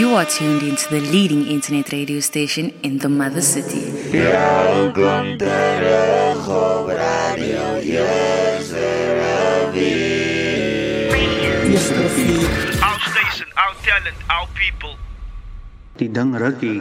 You are tuned into the leading internet radio station in the Mother City. Welkom terug op Radio Easter River. Our station, our talent, our people. Die ding rukkie.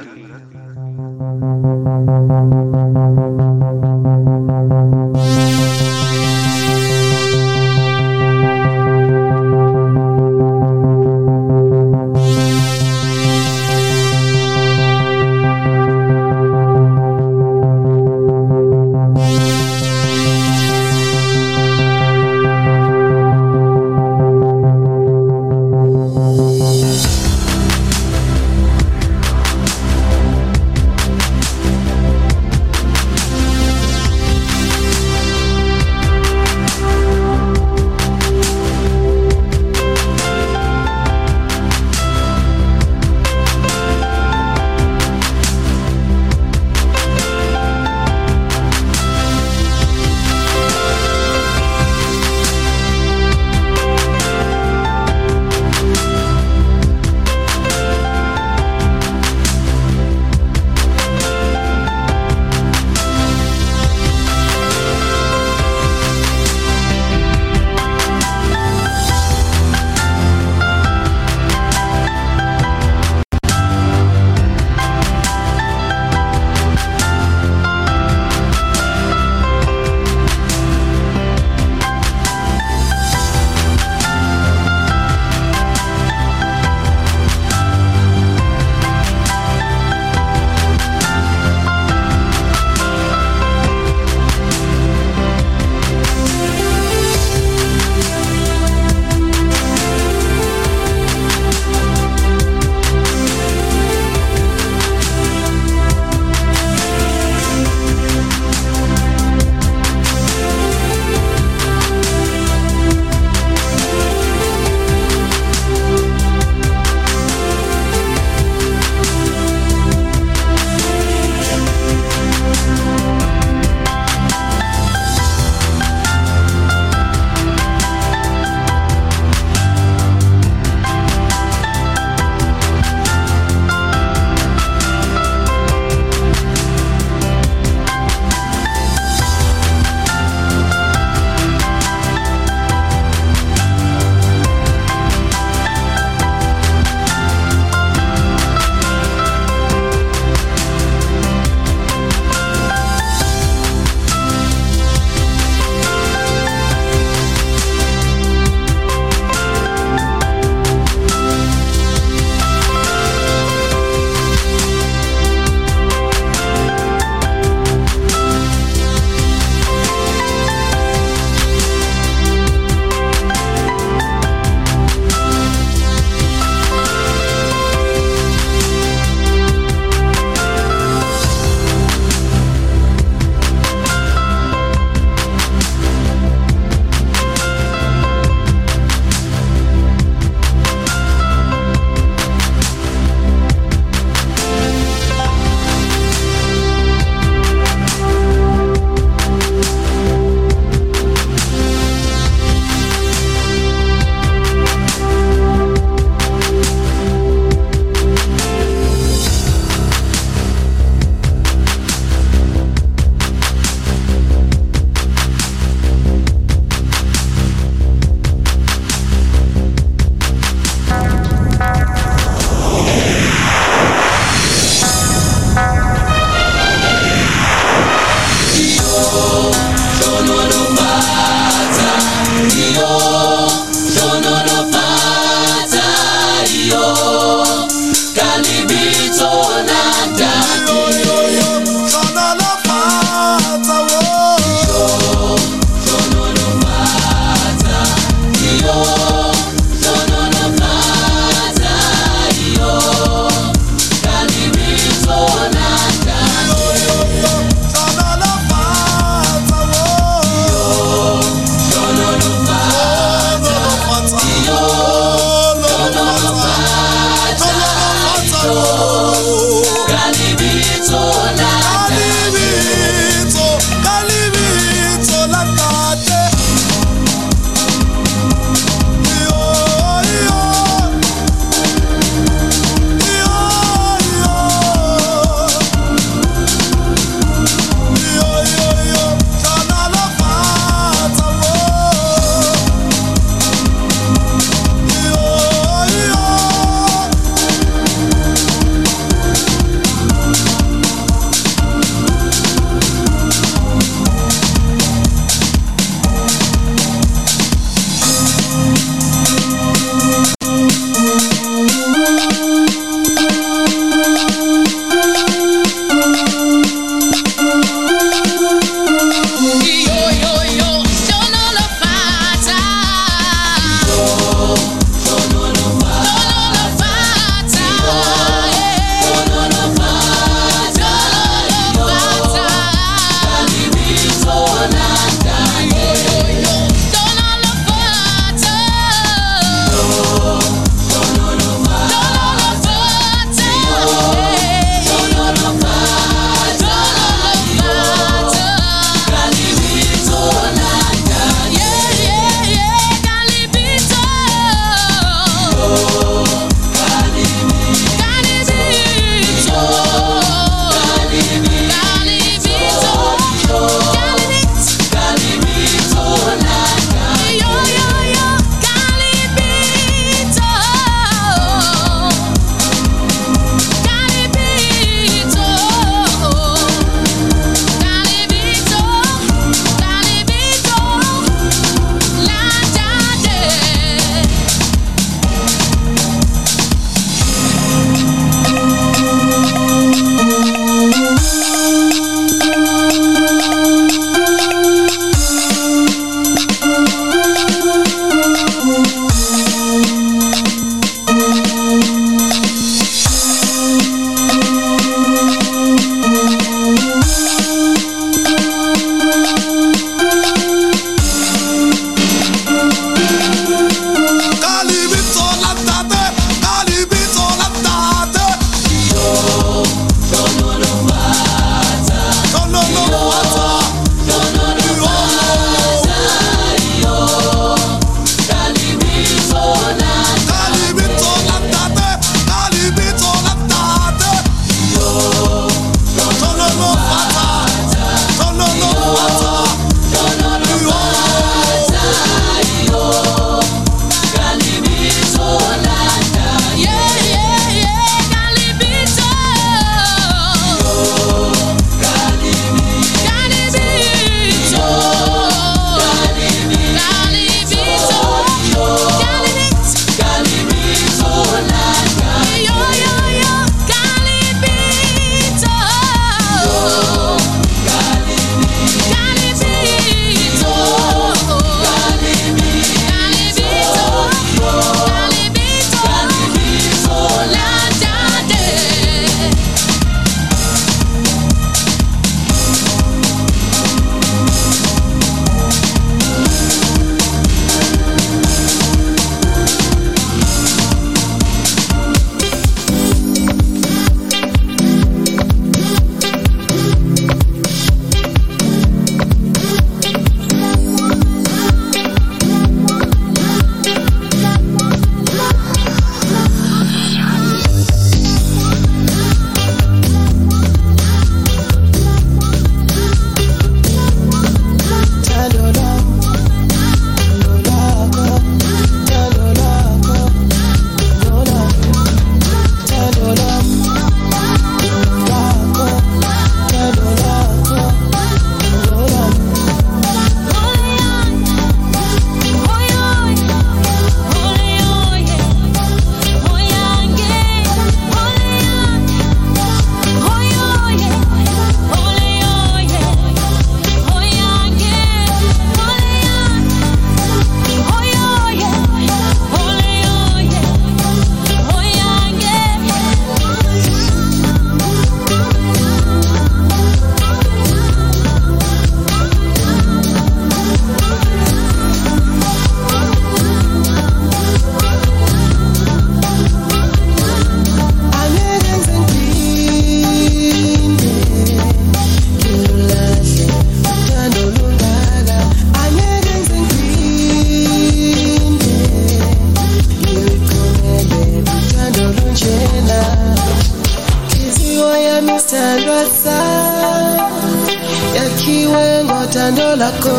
utando lako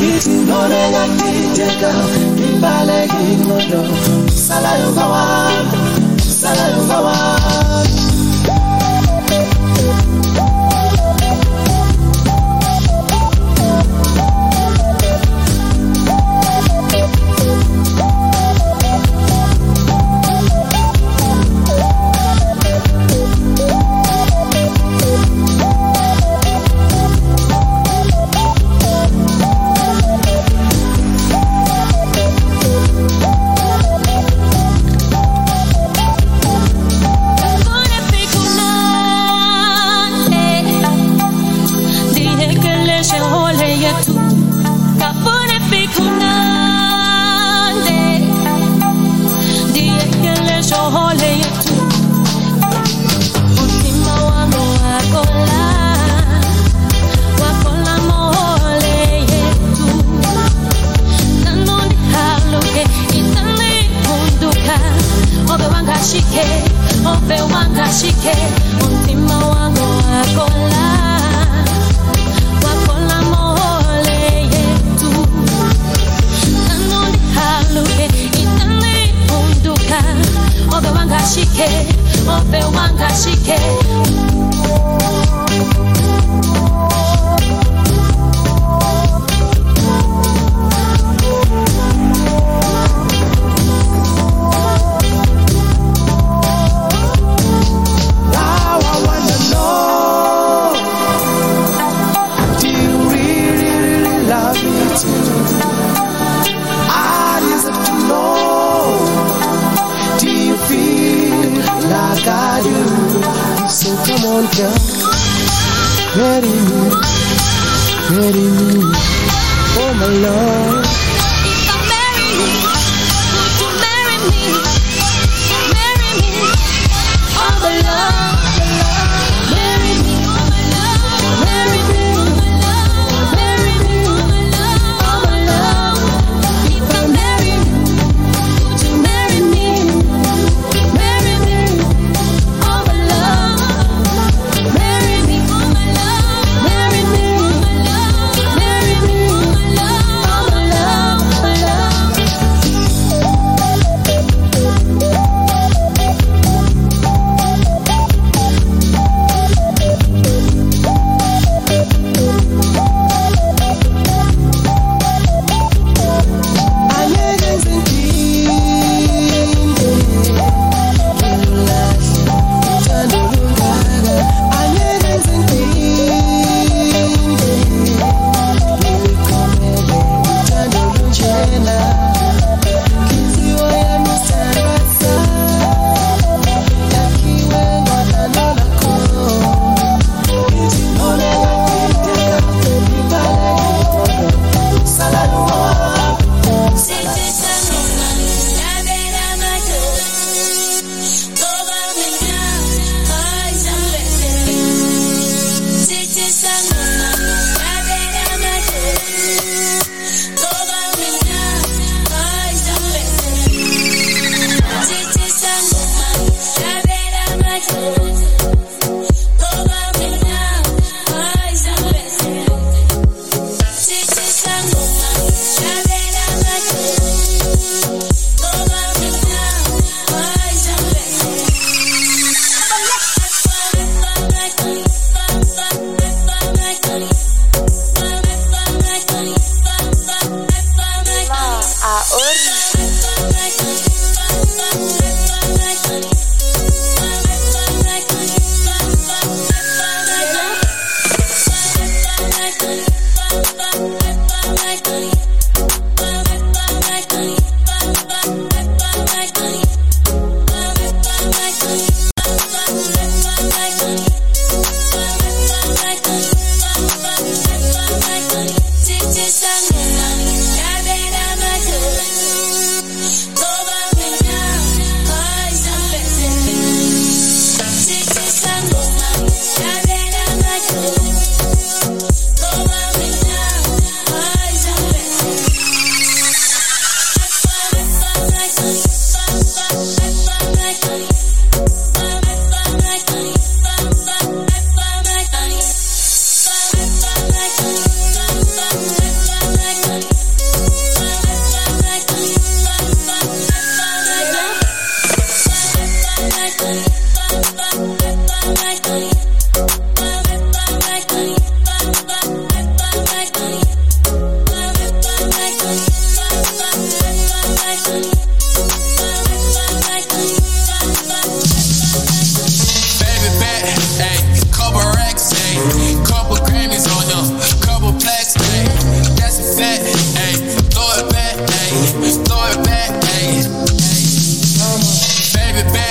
Itinore ngatiteka Kimbale kingodo Salayungawa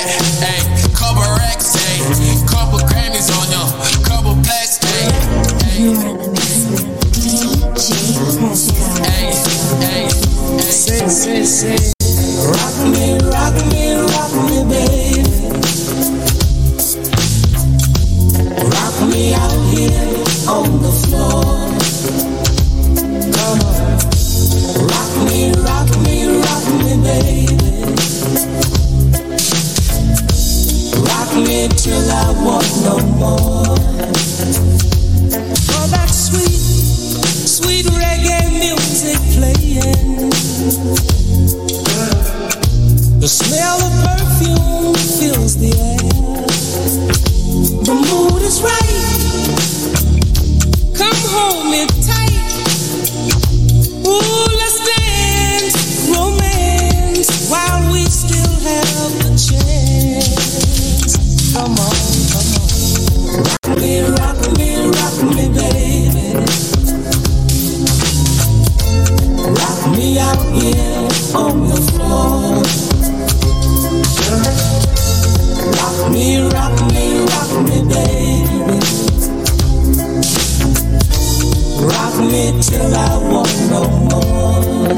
that, ayy. Couple racks, ayy. Couple Grammys on ya. Couple plaques, ayy. Ayy. Rock me, baby. Rock me out here on the floor. Come on. Rock me, baby. Rock me till I want no more. All that sweet, sweet reggae music playing. The smell of perfume fills the air. The mood is right. Come hold me tight. Ooh, let's dance, romance, while we still have the chance. Come on, Rock me, rock me, baby. Rock me out here on the floor. Rock me, baby. Rock me till I want no more.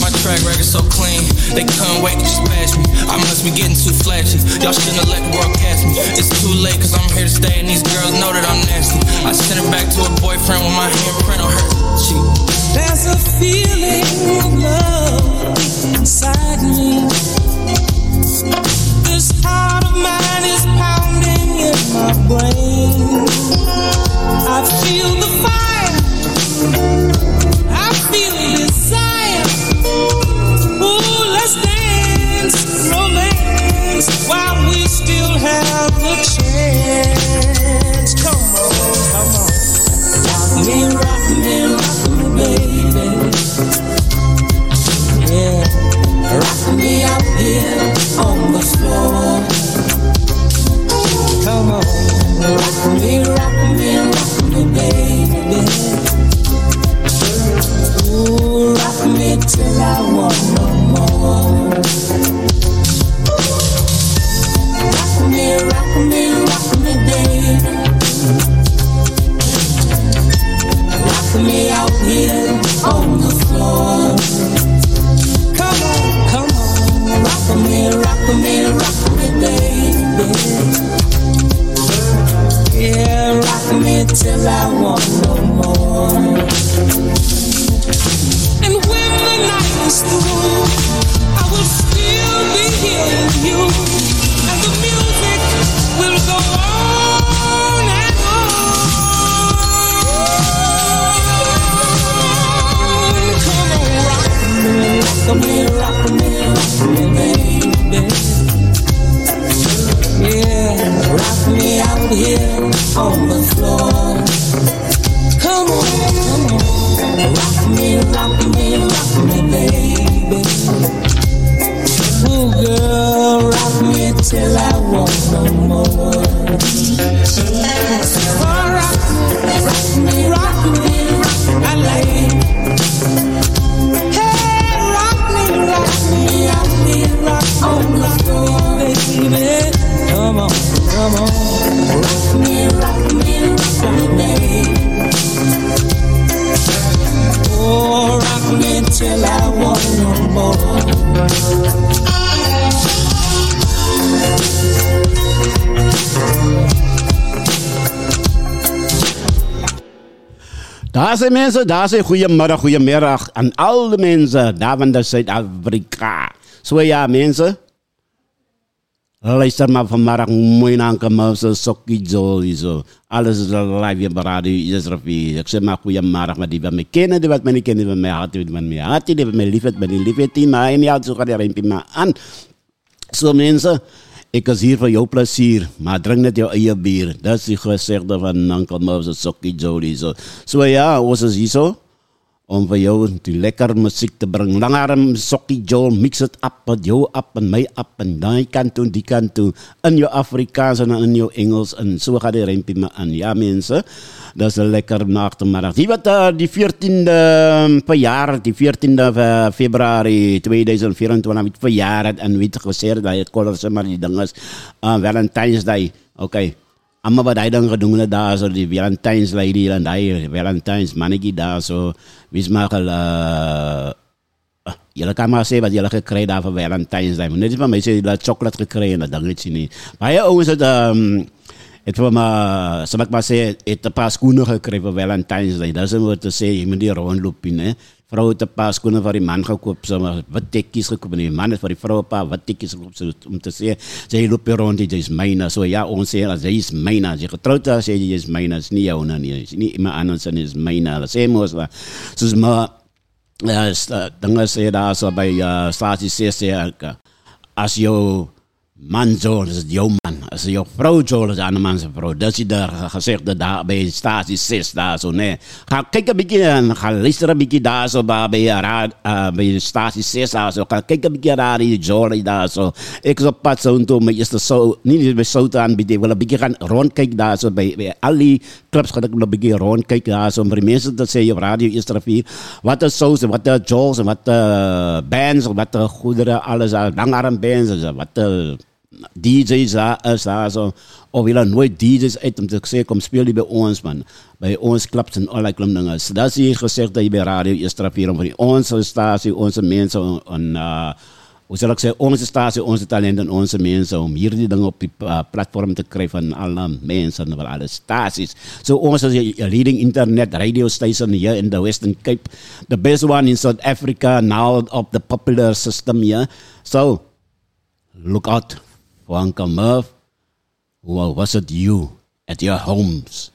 My track record's so clean, they couldn't wait to smash me. I must be getting too flashy. Y'all shouldn't have let the world catch me. It's too late, cause I'm here to stay, and these girls know that I'm nasty. I sent it back to a boyfriend with my handprint on her cheek. There's a feeling of love inside me. This heart of mine is pounding in my brain. I feel the fire. I feel desire. Ooh, let's dance, romance, while we still have the chance. Come on, come on. Rock me, baby. Yeah. Rock me out here on the floor. Come on, rock me, baby. Ooh, rock me till I want no more. Rock me, baby. Rock me out here on the floor. Come on. Rock me, baby. Yeah, rock me till I want no more. And when the night is through, I will still be hearing you, and the music will go on and on. Come on, rock me, baby. Yeah, rock me out here on the floor. Come on, rock me, baby. Ooh, girl, rock me till I want no more. Oh, rock me, I like it. Hey, rock me out here, rock on the floor, baby. Come on, rock me, baby. Oh, rock me till I want no more. Daar zijn goeiemiddag, goeiemiddag aan al de mensen daar van de Zuid-Afrika. Zo ja, mensen. Luister maar vanmiddag mooi naar Uncle Mirv, Sokkie Jol, zo. Alles is live hier bij Radio Easter River. Ik zeg maar goeiemiddag met die wat mij kennen, die wat mij niet kennen, die wat mij haat, die wat mij haat, die wat mij liefheeft, die wat mij liefheeft, die mij niet haat, zo gaat die reimpje maar aan. Zo mensen, ik is hier voor jouw plezier, maar drink net jouw eigen bier. Dat is die gezegde van Uncle Mirv, Sokkie Jol, zo. Zo ja, ons is hier zo. om vir jou die lekker musiek te bring. Langarm, Sokkie Jol, mix het up met jou up en my up en daai kant toe, die kant toe, in jou Afrikaans en in jou Engels en so gaat die rempie maar aan. Ja mense, dat is een lekker nachtemiddag. Die wat die 14e verjaar, die 14e februari 2024 met verjaar het en weet gesê dat hy het kolors maar die ding is, Valentine's Day, oké. Amma wat hy dan gedoen het daar, so die Valentine's lady en die Valentine's mannetjie daar, so wees maar julle kan maar sê wat julle gekry daar vir Valentine's Day, maar net nie van my sê julle het chocolate gekry en dat ding het sê nie. Maar jy ouwens het, het vir my, so ek maar sê, het een paar skoene gekry vir Valentine's Day, dat is een woord te sê, jy moet die rondloop in, hè. Vrou het een paar skoene vir die man gekoop, so wat tekkies gekoop, en die man het vir die vrou een paar wat tekkies gekoop, so, om te sê, sy loop hier rond, jy is myne, so ja, ons sê, jy is myne, as jy getrouwd is, jy is myne, is nie jou, nie, is nie iemand anders, en is myne, sê moos, soos maar, dinge sê daar, so by stasie sê, as jou man Jol, is jou man, as jou vrou Jol, is die ander man sy vrou, dis die gezegde daar by stasie 6 daar so, nee, ga kyk een bykie en ga luister een bykie daar so, by stasie 6 daar so, ga kyk een bykie daar, die Jol daar so, ek is op pad so en toe, my eerste so, nie by so te aanbied, ek wil een bykie gaan rondkyk daar so, by al die clubs gaan ek een bykie rondkyk daar so, om vir die mense te sê, op Radio Easter River, wat is so's, wat is Jols, wat bands, wat goedere, alles, langarm bands, wat DJ's daar so, of jy laat nooit DJ's uit om te sê, kom speel die by ons man, by ons klaps en allerlei klomdinge, so dat is hier gezegd dat jy by Radio Easter River, om vir die onze stasie, onze mense, en hoe sal ek sê, onze stasie, onze talent en onze mense, om hier die ding op die platform te kry van alle mense, van alle stasies. So ons is a leading internet radio station here in the Western Cape, the best one in South Africa, now of the popular system here. So, look out for Uncle Mirv, who was at you, at your homes,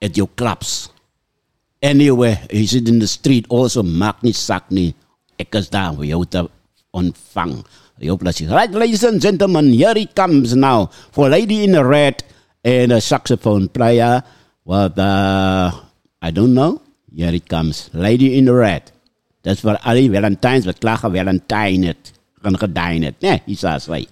at your clubs, anywhere, he's in the street, also, maak nie sak nie, ek is daar vir jou te ontvang, jou plesier. Right, ladies and gentlemen, here he comes now, for Lady in Red, and a saxophone player, with, I don't know, here he comes, Lady in Red, that's for al die Valentines, wat klaar gevalentijn het, gaan gedijn het, nee, hier is as wij.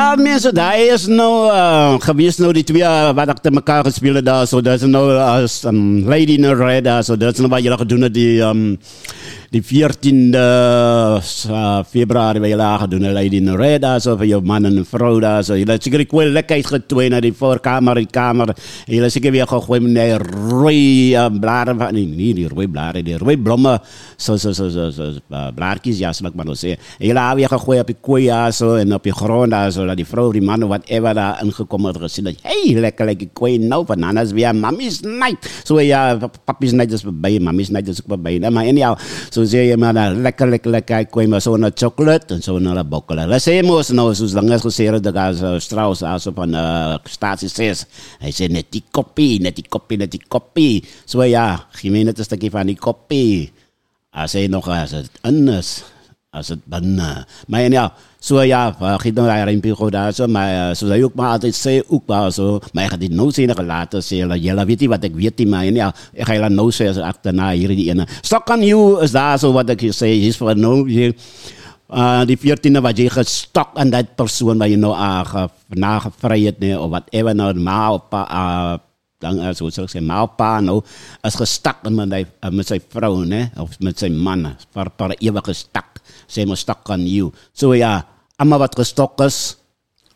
Ja, mensen, hij is nou geweest, nou die twee wat achter elkaar gespeeld daar. So dat is nou als Lady in Red daar. So dat is nou wat jullie gedoen hebben, die 14e februari, wat jullie gedoen hebben, Lady in Red daar. So voor je man en vrouw daar. So jullie zeker wel lekker uitgetweend naar die voorkamer, die kamer. Jullie zeker weer gegooid met die rode blaren, nee, die rode blaren, die rode bloemen. So, blaartjes, ja, zal ik maar nog zeggen. Jullie hebben weer gegooid op je kooi, ja, zo, en op je grond daar, zo, dat die vrouw, die man, whatever daar ingekomen had gezien. Dat, hey, lekker kooi, nou, van Anna is weer Mami's Night. Zo, ja, Papi's Night is voorbij, Mami's Night is ook voorbij. Nee, maar anyhow, zo zei je maar, lekker kooi, maar zo'n chocolate en zo'n bokkel. Dat zei je moest nou, zoals lang is gezegd, dat was Strauss, also van Statie 6. Hij zei, net die kopie. Zo, ja, gemeen het een stukje van die kopie. Als hij nog, als het anders, als het binnen. Maar ja, zo ja, vergeet nog een rimpje goed daar zo. Maar zoals hij ook maar altijd zei, ook maar zo. Maar ik ga dit nou zien laten zeggen. Jullie weet niet wat ik weet, maar ja, ik ga jullie nou zeggen achterna hier die ene. Stock on you is daar zo wat ik zei. Is voor nou je... die 14e wat je gestok aan dat persoon waar je nou nagevrijd hebt, of whatever nou, ma of pa... dan zoals ik zei, maar pa nou is gestakt met zijn vrouw, ne? Of met zijn man. Per eeuwig gestakt. Zij moet stak aan jou. Zo ja, allemaal wat gestokt is,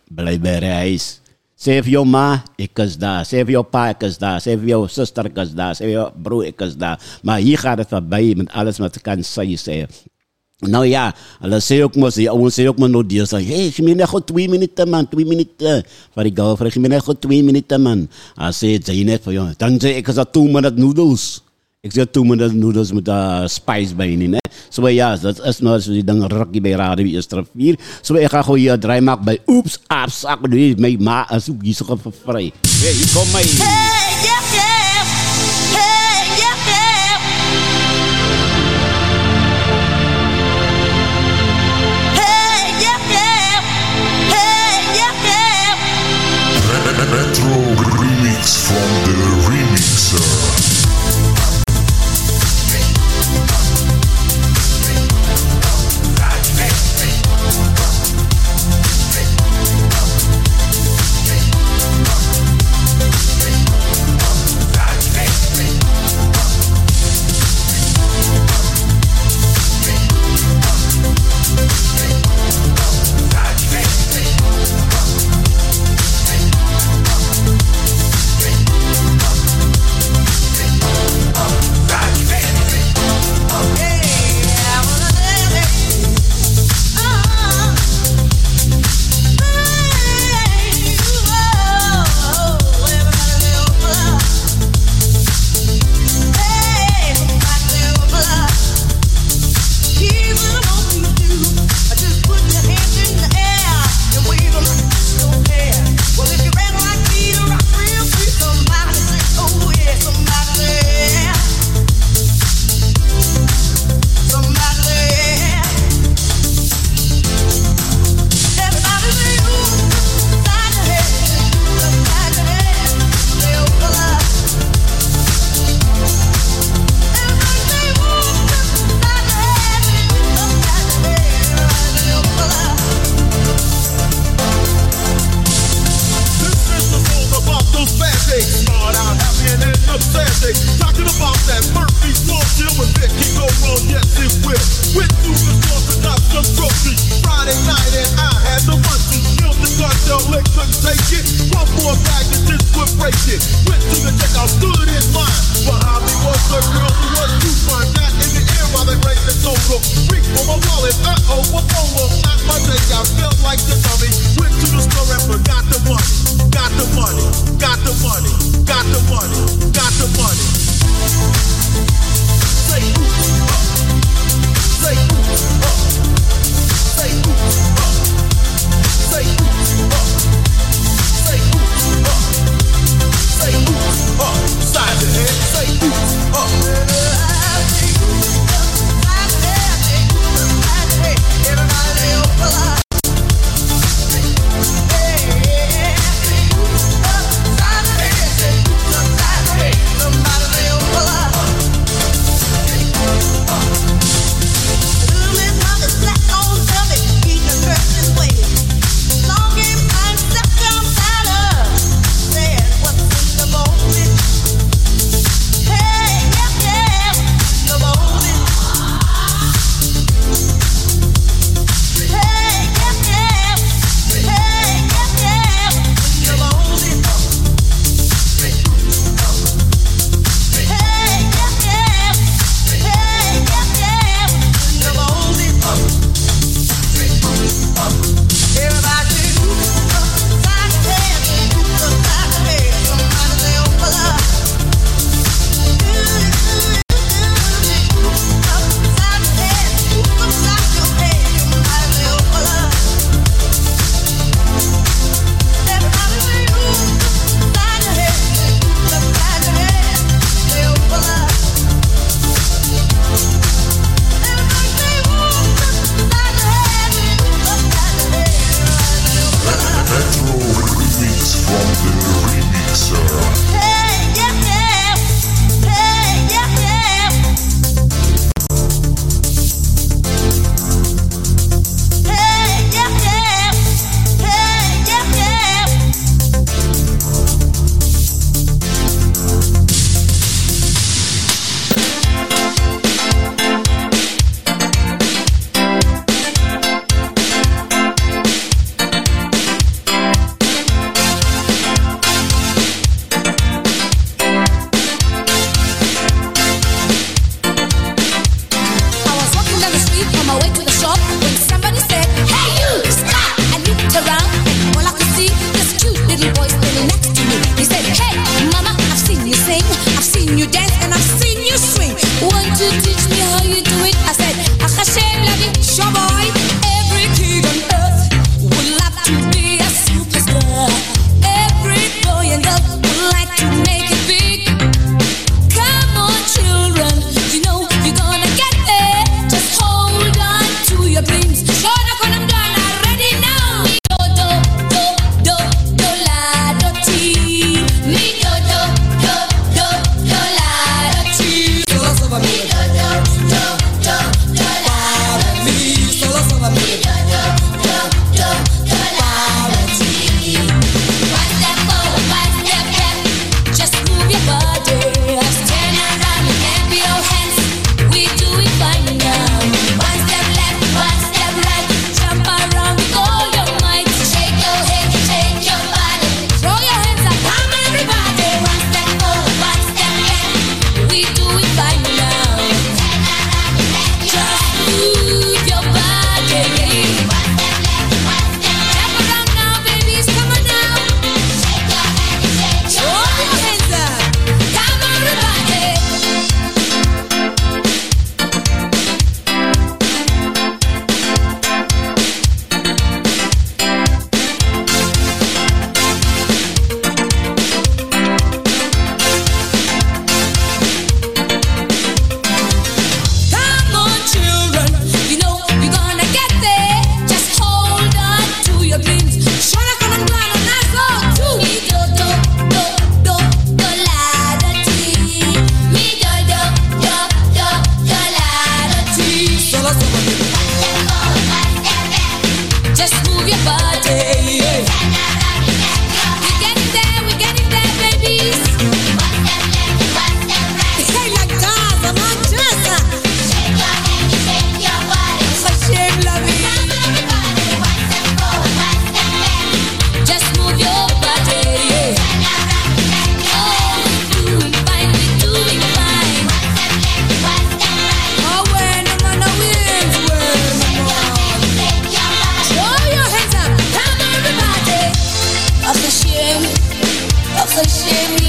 blijf bij reis. Zeg voor jou ma, ik is daar. Zeg voor jou pa, ik is daar. Zeg voor jou zuster, ik is daar. Zeg voor jou broer, ik is daar. Maar hier gaat het voorbij met alles wat ik kan zeggen. Nou ja, hulle sê ook mos, die ouens sê ook maar nou deur sê, hey, jy moet net gou 2 minute man, 2 minute. Vir die girlfriend, jy moet net gou 2 minute man. Hy sê, jy net vir jou, dan sê ek is dat 2 minute noodles. Ek sê 2 minute noodles met spice by nie, ne? So ja, dat is nou so die ding rukkie by Radio Easter River. So ek gaan gou hier draai maak by Oops, Aps, ek bedoel, my ma is ook hier so gaan vervry. Hey, hier kom my. Hey, yeah, yeah. From the remixer. Everybody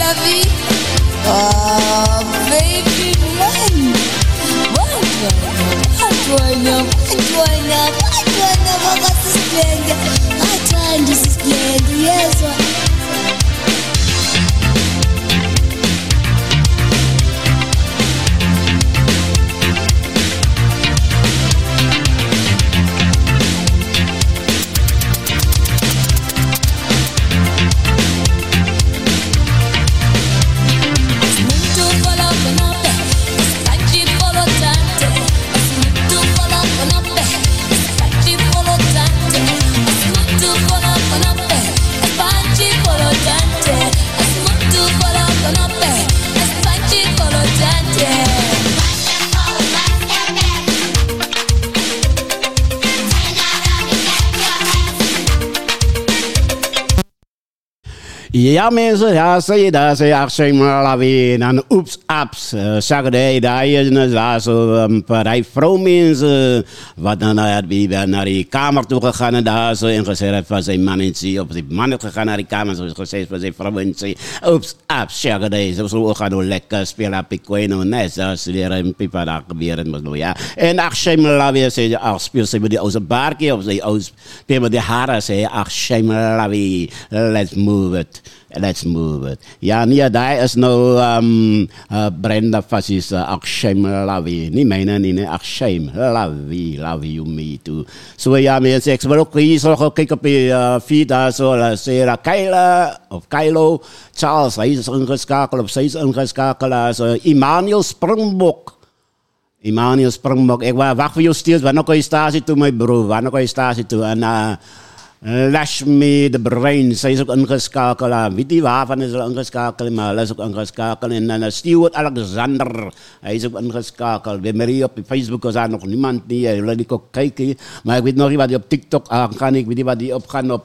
lovey. Oh, baby, why do I know I got the splendor. I find this splendor, yes, ja, mensen, ja, zie je daar, zeg maar alweer. En oeps, aps, Saturday, daar is daar zo een paar vrouwmensen. Wat dan weer naar die kamer toe gegaan en daar zo en gezegd van zijn mannetje. Op die mannen gegaan naar die kamer, zo gezegd van zijn vrouwmensen. Oeps, aps, Saturday. Zo gaan we lekker spelen op die koeien. Nee, dat is weer een pipa daar gebeuren. Ja. En ach, Shemla weer, zei je, ach, speel ze met die oude baarkje of die oude, met die haren, zei je, ach, Shemla weer, let's move it. Let's move it. Ja, nee, daar is nou Brenda Fassis. Ach, shame, love you. Niet mijn, nee. Ach, shame, love you, me too. Zo, ja, mensen. Ik wil ook hier zo kijken op je feed. Zo, Sarah Kyla, of Kylo. Charles, hij is ingeschakeld. Of zij is ingeschakeld. Zo, Emmanuel Springbok. Emmanuel Springbok. Ik wacht voor jou steeds. Wanneer kan je stage toe, mijn broer? Wanneer kan je stage toe? En... Lashmi de Brain, zij is ook ingeschakeld. Weet je waarvan is al ingeschakeld, maar hij is ook ingeschakeld. En Stuart Alexander, hij is ook ingeschakeld. Bij Marie op Facebook is daar nog niemand die, hij wil niet ook kijken. Maar ik weet nog niet wat die op TikTok aangaan, ik weet niet wat die opgaan op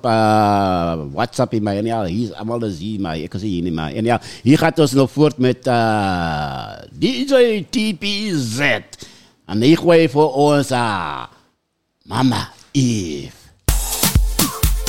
WhatsApp. En ja, hier is allemaal te zien, maar ik zie hier niet meer. En ja, hier gaat ons nog voort met DJ TPZ. En die gooi voor ons Mama Eve. I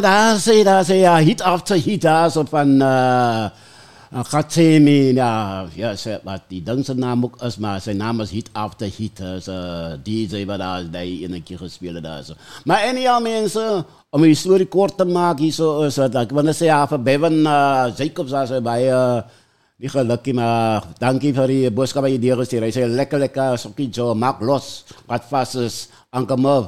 daar sê, hit after hit daar, soort van, gaat ze mee, ja, zeg wat die ding zijn naam ook is, maar zijn naam is hit after hit, dus die zijn we daar, die in een keer gespeeld daar. So. Maar anyhow mensen, om die story kort te maken, hier zo is het, ik wil sê, ja, vir Bevan Jacobs, daar zijn wij, nie gelukkig, maar dankie vir die boodskap wat jy deurgestuur. Hy sê, lekker, Sokkie Jol, maak los, wat vast is, Uncle Mirv,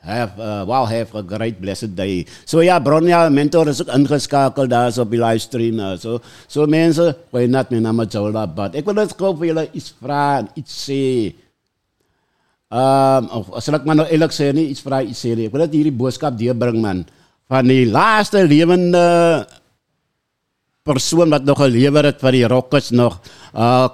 have a great blessed day. So ja, Bronja, mentor is ook ingeskakeld daar so op die livestream. So mense, gooi nat my naam Jol daarbad. Ek wil dit gauw vir julle iets vraag, iets sê. Of sal ek maar nou eerlijk sê, nie iets vraag, iets sê nie. Ek wil dit hierdie boodskap deurbring man, van die laaste lewende persoon wat nog gelewer het vir die Rockets nog,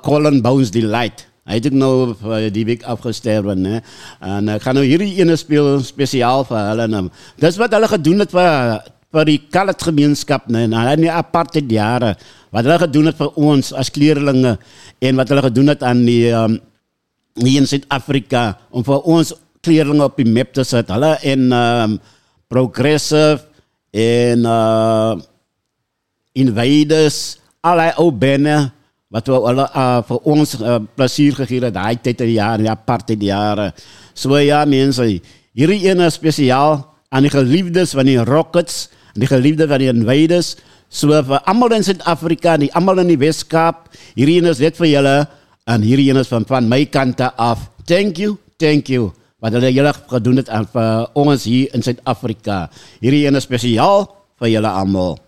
Colin Bounds Delight. Hy het ook nou die week afgesterwe, né? En ek gaan nou hierdie ene speel spesiaal vir hulle. Dis wat hulle gedoen het vir die Kalet gemeenskap, né? In die apartheid jare. Wat hulle gedoen het vir ons as kleerlinge en wat hulle gedoen het aan die hier in Suid-Afrika om vir ons kleerlinge op die map te sit. Hulle en progressive en invaders, al die ou benne, wat hulle vir ons plesier gegee het, daai tyd in die jare, die apartheid jare. So ja mense, hierdie ene spesiaal aan die geliefdes van die Rockets, die geliefdes van die invaders, so vir almal in Suid-Afrika, die almal in die Wes-Kaap, hierdie ene is net vir julle, en hierdie ene is van my kante af. Thank you, wat hulle julle gedoen het aan vir ons hier in Suid-Afrika. Hierdie ene spesiaal vir julle almal.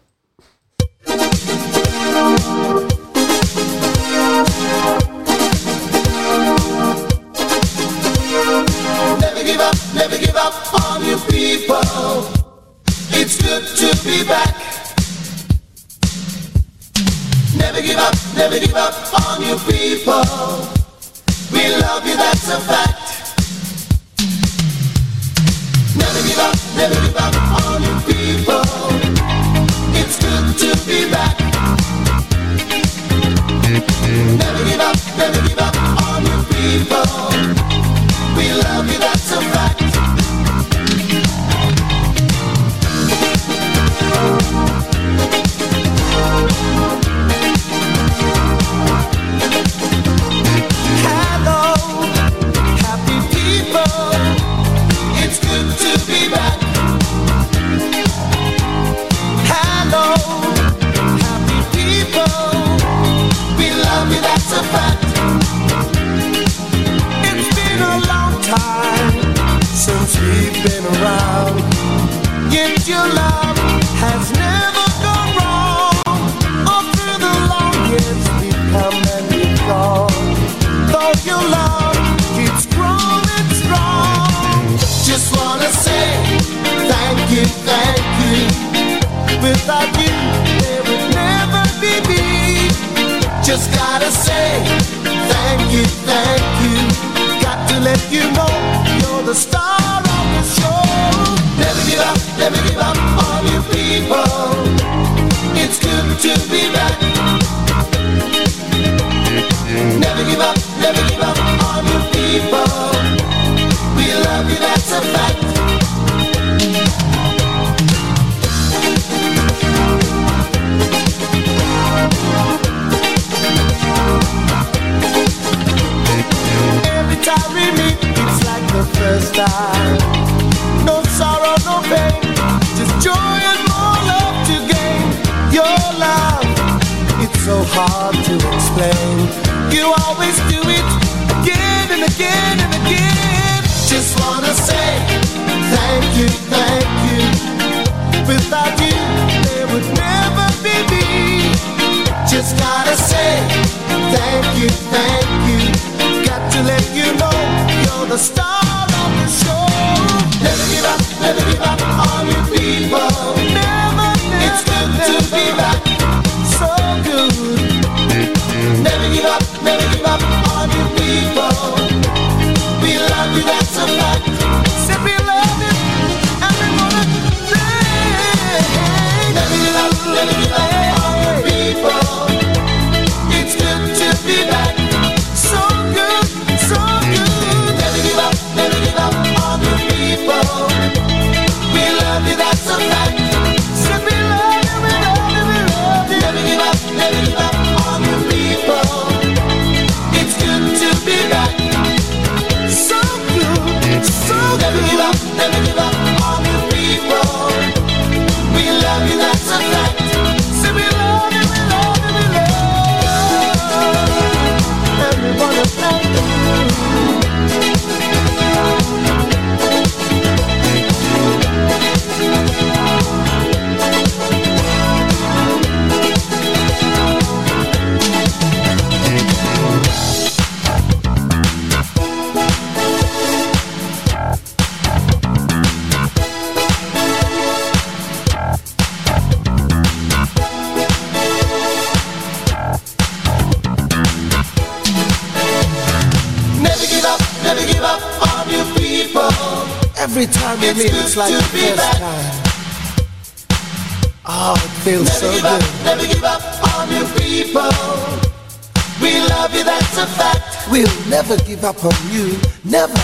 People, it's good to be back. Never give up on you people. We love you, that's a fact. Never give up on you people. It's good to be back. Never give up on you people. We love you, that's a fact. Never give up. Every time we meet, it's like the first time. Oh, it feels so good. Never give up on you people. We love you, that's a fact. We'll never give up on you, never.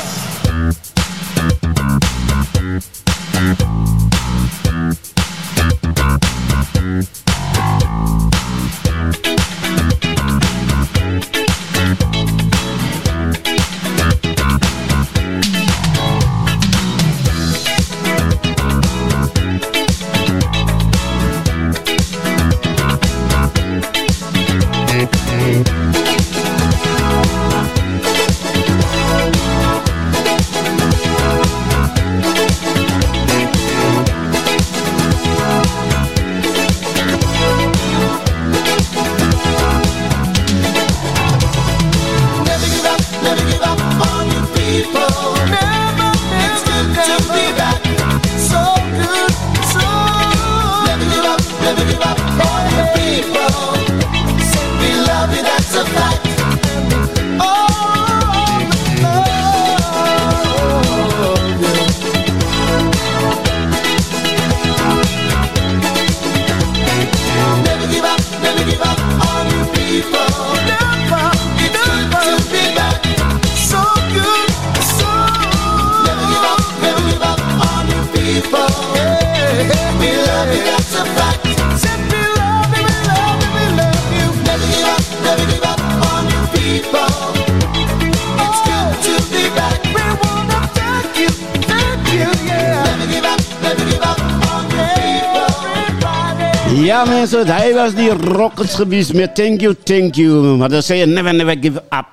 Ja mensen, hij was die rockets geweest met thank you. Maar dan zei je never, never give up.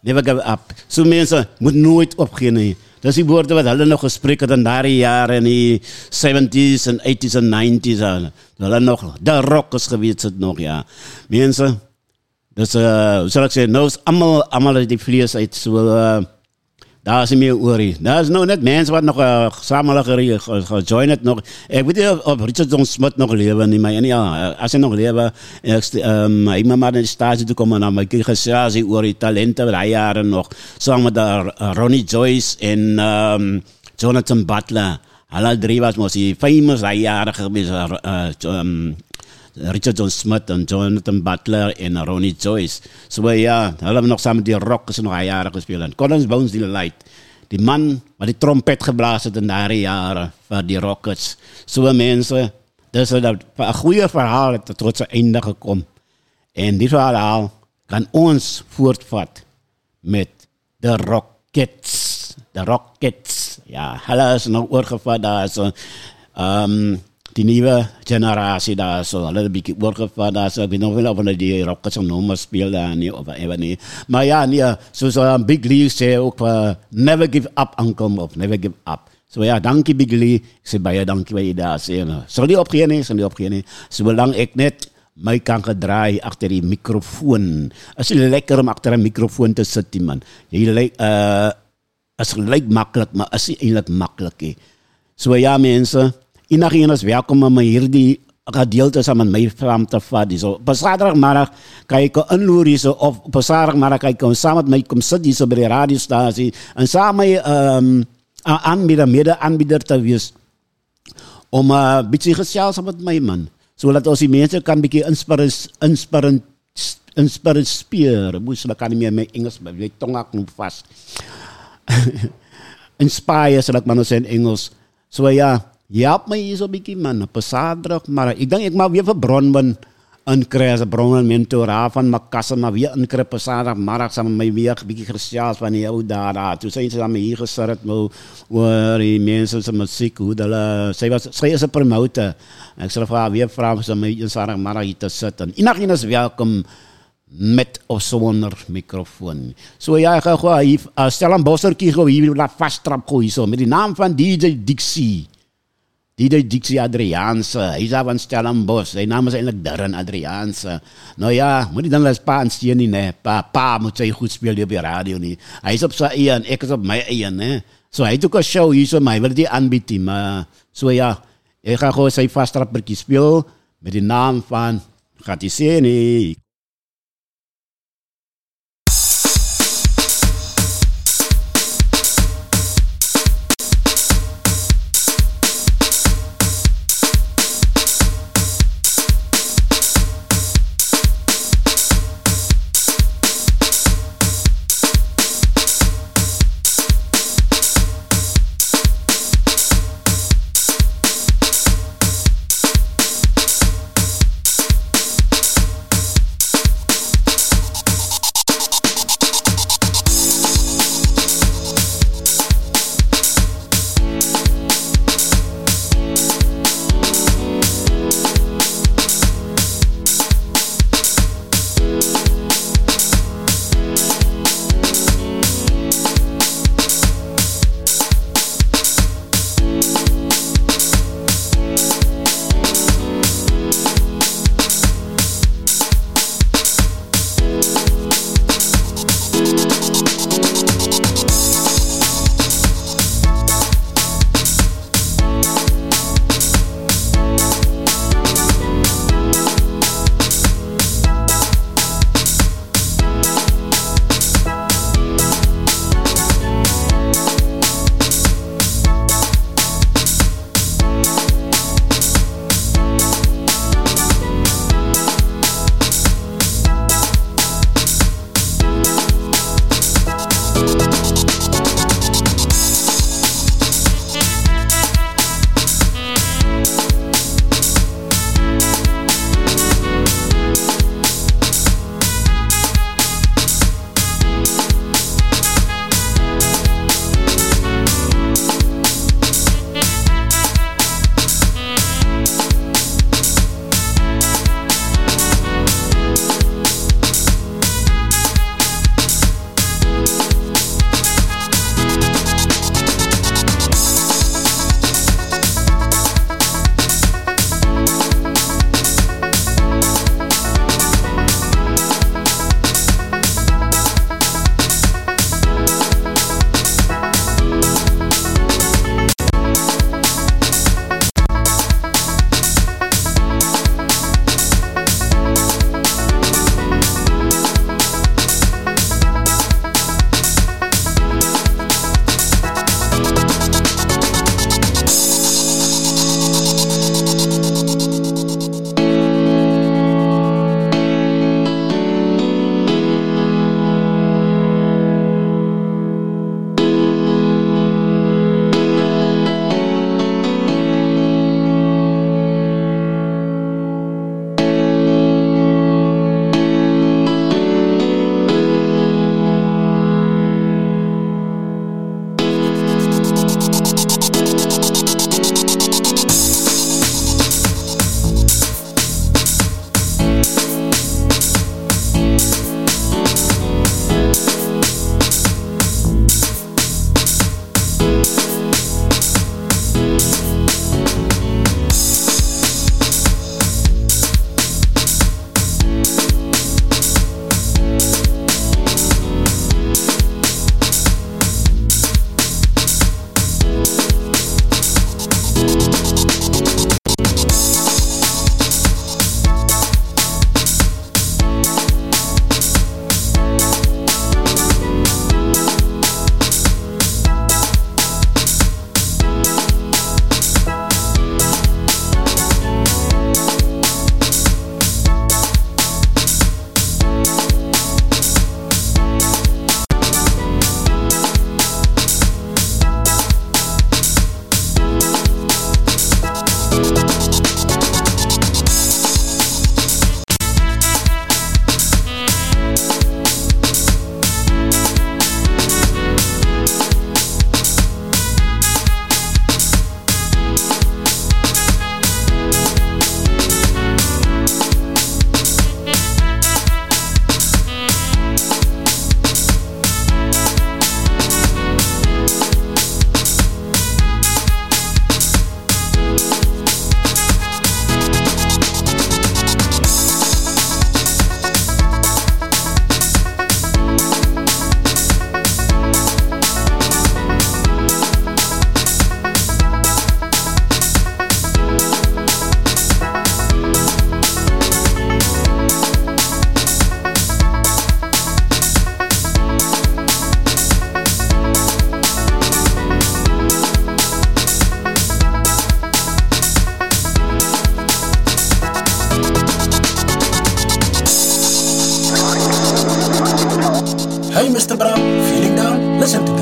Never give up. Zo mensen, moet nooit opgeven. Dat is die woorden wat hulle nog gesprek het in die jaren, in die 70s en 80s en 90s. Hulle nog, de rockets geweest het nog, ja. Mensen, dus hoe zal ik zeggen, nou is allemaal die vlees uit zo... Daar is nie meer oor hier. Daar is nou net mense wat nog gejoin het nog. Ek weet nie of Richard John Smith nog lewe nie, maar ja, as hy nog lewe, hy moet maar in die stage toe kom en dan my kyk gesels hier oor die talente wat hy jare nog. Saam met Ronnie Joyce en Jonathan Butler. Hulle drie was mos die famous hy jare gewees, Richard John Smith en Jonathan Butler en Ronnie Joyce. So ja, hulle hebben nog samen met die rockers nog een jaren gespeeld. En Colin Bounds Delight, die man wat die trompet geblaas het in die jaren van die rockers. So mensen, dus dat een goeie verhaal het tot zijn einde gekom. En dit verhaal kan ons voortvat met de Rockets. De Rockets, ja, hulle is nog oorgevat, daar is die nieuwe generatie daar zo, hulle een beetje oorgevat daar zo. Ik weet nog wel of hulle die rockers en nummers speel daar nie, of even nie. Maar ja, nee, zoals Big Lee zei ook, never give up, Uncle, of never give up. So ja, dankie Big Lee. Ik zei bij je, dankie wat je daar zei. Zal die opgeven nie. Zolang ek net my kan gedraai achter die microfoon. Is het lekker om achter een microfoon te zitten, man. Is gelijk makkelijk, maar is eindelijk makkelijk, he. So ja, mensen. Enigeen is welkom om hierdie gedeelte saam met my saam te vat. So, op saterdagmiddag kan jy kom inloer hierso, of op saterdagmiddag kan jy kom saam met my kom sit hierso by die radiostasie en saam met mede-aanbieder te wees om 'n bietjie gesels saam met my man, sodat ons die mense kan bietjie inspireer. Moes ek kan nie meer my Engels by my tong knoop vas. Inspire, sal ek maar nou sê in Engels. So ja, help my hier so 'n bietjie man, op 'n Saterdag, maar ek dink ek maar weer vir Bronwyn inkry as 'n Bronwyn mentor van Makassar, maar weer inkry op 'n Saterdagmiddag saam met my weer 'n bietjie gesels van die ou daar. Toe sy saam hier gesit het oor die mense se musiek, hoe hulle sy is 'n promoter. Ek sal vir haar weer vra om my op 'n Saterdagmiddag hier te sit. En enigeen is welkom met of sonder microfoon. So ja, ek gaan hier stel 'n bossertjie gou hier laat vastrap gou hierso met die naam van DJ Dixie. Die Dixie Adriaanse, hy is daar van Stellenbosch, sy naam is eindelijk Darren Adriaanse. Nou ja, moet nie dan as pa en steen nie, ne? Pa moet sy goed speel op die radio nie. Hy is op sy eie en ek is op my eie, ne? So hy het ook 'n show hier so, maar hy wil die aanbied nie, maar so ja, ek gaan gewoon sy vastrapperkie speel met die naam van, gaat die sê nie.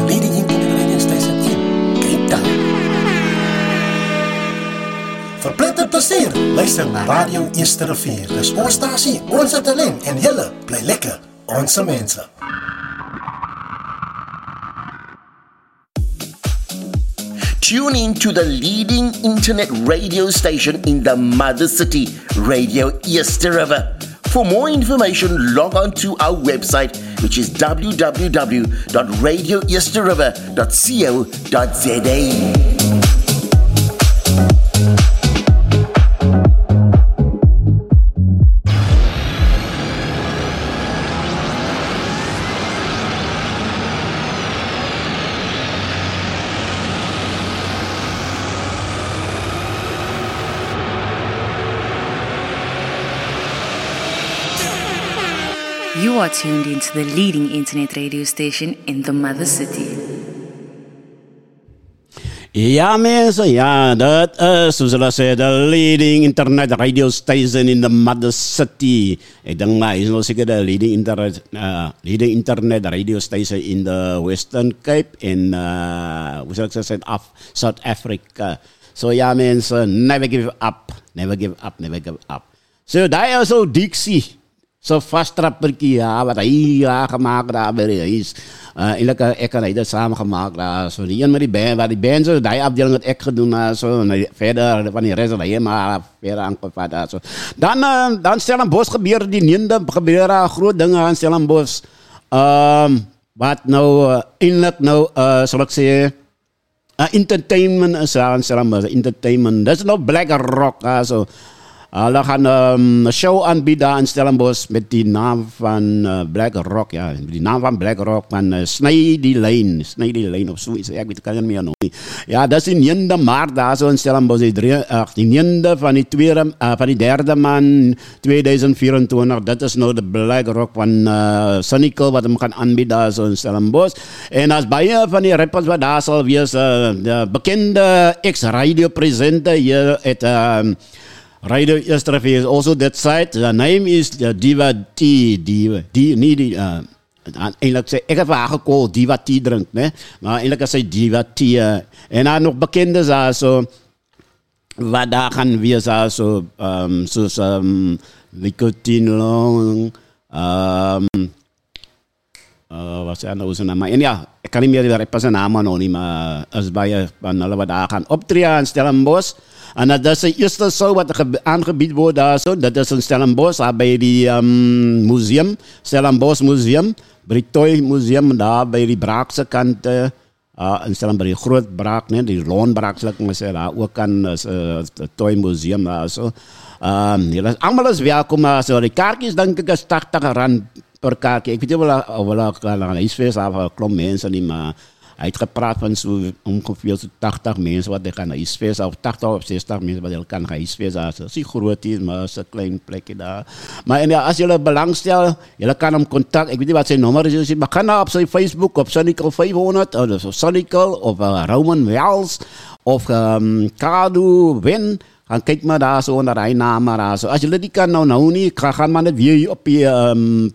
leading into the radio station in Cape Town. Verpletter plezier, luister naar Radio Easter River. Dus ons stasie, onze talent en jylle, bly lekker, onze mense. Tune in to the leading internet radio station in the Mother City, Radio Easter River. For more information, log on to our website, which is www.radioeasterriver.co.za. You are tuned into the leading internet radio station in the Mother City. Ja mensen, ja, dat is, hoe zullen ze de leading internet radio station in the Mother City. Ik denk maar, is nog zeker de leading internet radio station in the Western Cape in, hoe zullen ze zeggen, South Africa. So ja mensen, never give up, never give up, never give up. So daar is ook Dixie. So vast rapperkie, ja, wat hij ja, gemaakt heeft. En ik heb dat samen gemaakt. So die een met die band, waar die band zo, die afdeling had ik gedaan. So, verder van die rest had hij maar verder aangevat. So. Dan Stellenbosch gebeuren die niende, gebeuren grote dingen aan Stellenbosch. Wat nou, inlet nou, zal ik zeggen... entertainment is aan Stellenbosch, entertainment. Dat is nou Black Rock, so... Hulle gaan een show aanbieden in Stellenbosch met die naam van Black Rock. Ja, die naam van Black Rock van Snij die Lijn of zoiets. Ja, ik weet het kan niet meer nog. Ja, dat is in 9e maart daar zo in Stellenbosch. Die 9e van die derde man 2024. Dat is nou de Black Rock van Sunnykel wat hem gaan aanbieden daar zo in Stellenbosch. En als baie van die rappers wat daar zal wees. De bekende ex-radiopresenter hier uit... Radio Easter River is also that site. The name is Diva T. Eindelijk zei ik heb haar gekocht, Diva T drinkt, nee? Maar eindelijk zei Diva T. En haar nog bekende zijn zo. Wat daar gaan we zijn zo. Zoals Nicotine Long. Wat zijn nou zijn namen? En ja, ik kan niet meer reppen zijn namen nog niet. Maar als bij van wat daar gaan optreden in Stellenbosch. En dat is de eerste show wat aangebied wordt daar zo. Dat is in Stellenbosch, bij die museum. Stellenbosch Museum. Britoy Museum, daar bij die Braakse kant. In Stellenbosch, die groot Braak, nee, die loonbraakse kant. Daar ook aan het Toy Museum daar zo. Allemaal is welkom daar zo. Die kaartjes denk ik is 80 rand per kaartje. Ik weet niet of ik aan iets feest heb, een klomp mensen niet, maar... Hij heeft gepraat van zo ongeveer 80 mensen wat er gaan naar IJsfeest. Of 80 of 60 mensen wat er kan gaan IJsfeest. Het is niet groot hier, maar het is een klein plekje daar. Maar en ja, als jullie belangstellen, jullie kan hem contact. Ik weet niet wat zijn nummer is. Maar ga nou op zijn Facebook op Sonical 500. Of Sonical of Roman Wells. Of Kadu Win. Gaan kijk maar daar zo naar die namen daar zo. Als jullie die kan nou niet, ga maar net weer op je...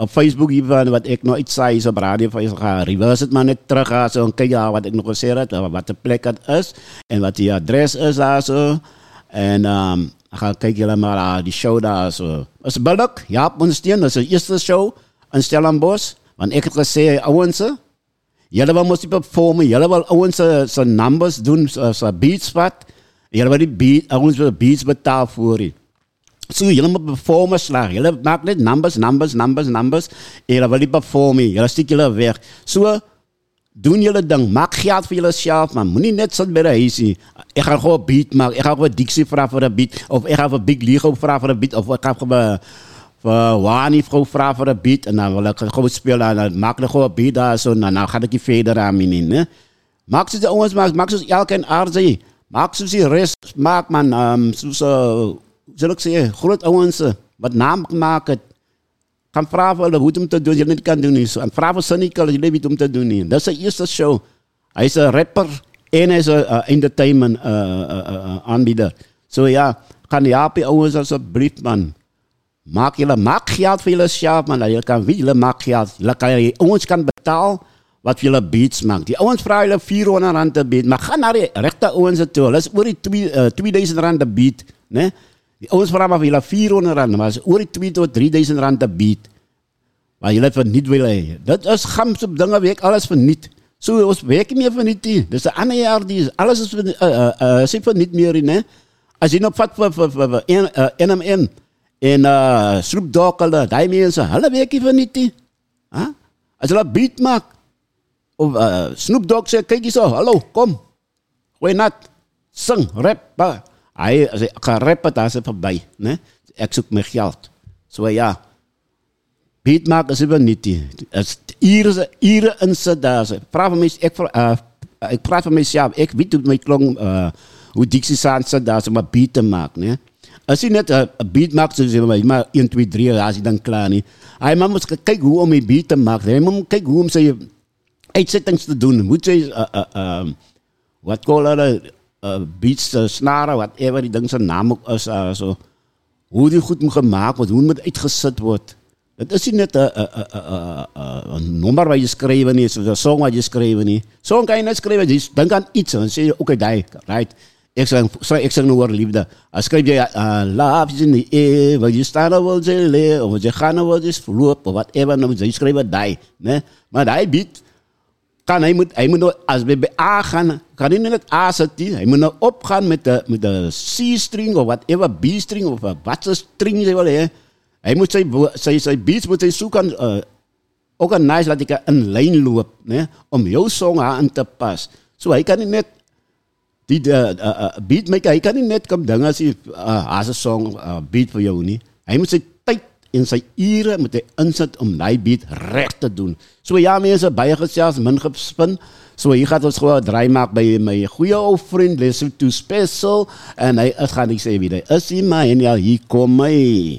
Op Facebook hiervan, wat ik nog iets zei, op radio, ga reverse het maar net terug, zo, en kijk ja, wat ik nog gezegd heb, wat de plek het is, en wat die adres is, daar zo. En ga kijk jullie maar naar die show daar zo. Dat is billig, ja, op ons steen, dat is de eerste show in Stellenbosch, want ik heb gezegd, ouwense, jullie wil moest die performen, jullie wil ouwense zijn numbers doen, zijn beats wat, jullie wil die beats betalen voor je. So, jullie moet performen slagen. Jullie maken net numbers. En jullie willen performen. Jullie stikken jullie weg. So, doen jullie ding. Maak geld voor jezelf, man. Moet niet net zitten bij de huis. Ik ga gewoon beat maken. Ik ga gewoon Dixie vragen voor een beat. Of ik ga voor Big Ligo vragen voor een beat. Of ik ga gewoon voor Wani vragen voor een beat. En dan wil ik gewoon spelen. En dan maak ik gewoon een beat daar. En dan ga ik je verder aan me in. Maak ze de jongens, maak ze elke en aardig. Maak ze de rest. Maak man, zo... Zal ik zeggen, groot ouders, wat naam gemaakt het. Gaan vragen voor hoe het om te doen, je niet kan doen. En vragen voor Sonical, je weet om te doen. Dat is de eerste show. Hij is een rapper en hij is een entertainment aanbieder. Zo ja, gaan die happy ouders alsjeblieft man. Maak geld voor jullie schaap man, je kan wielen, maak geld. Je kan je ouders kan betalen. wat vir julle beats maak. Die ouens vra julle R400 'n beat, maar gaan na die regte ouens toe. Hulle is oor die R2000 'n beat, né? Die ouens vra maar vir julle R400, maar is oor die R2 tot R3000 'n beat. Maar julle verniet wil hê. Dit is gams op dinge werk alles verniet. So ons werk nie meer verniet nie. Dis 'n ander jaar, dis alles is sê verniet meer, né? As jy nou vat vir NMM en Snoop Dogg hulle, die mense, hulle werk nie verniet nie. Huh? As hulle beat maak, of Snoop Dogg sê, kyk hier so, hallo, kom, gooi nat, sing, rap, hy, as hy gaan rap het, hy is voorbij, ne? Ek soek my geld, so ja, beat maak is even niet, as hier in sit, praat van mys, ek praat van myself, ek weet hoe my klong, hoe Dixie saan sit, daar is om een beat te maak, ne? As jy net 'n beat maak, so sê jy maar 1, 2, 3, as jy dan klaar nie. Hy man moet kyk hoe om 'n beat te maak. Hy moet kyk hoe om sy uitsettings te doen. Moet jy, wat call hulle, beats, snare, whatever die ding sy naam ook is. So. Hoe die goed moet gemaakt word, hoe moet uitgesit word. Dit is nie net 'n nommer wat jy skryf nie, so 'n song wat jy skryf nie. Song kan jy net skryf, jy dink aan iets, en sê jy, okay, daai, right. Ek sing nou oor liefde. As skryf jy, love is in the air, wil jy staan of wil jy leer, of wil jy gaan of wil jy verloop, of whatever, nou moet jy skryf wat die, ne? Maar die beat, kan hy moet nou, as hy by A gaan, kan hy nie net A sit nie, hy moet nou opgaan met die C string, of whatever, B string, of wat sy string jy wil hê, hy moet sy beats, moet hy soek aan, ook aan nice, laat hy in lijn loop, ne? Om jou song aan te pas. So hy kan nie net, die beatmaker, hy kan nie net kom ding as hy as 'n song beat vir jou nie. Hy moet sy tyd en sy ure moet hy insit om die beat reg te doen. So ja, mense, baie gesels, min gespin. So hier gaan ons gewoon draai maak by my goeie ou vriend, Lesotho Special, en hy is gaan ek sê wie hy is, maar en ja, hier kom hy.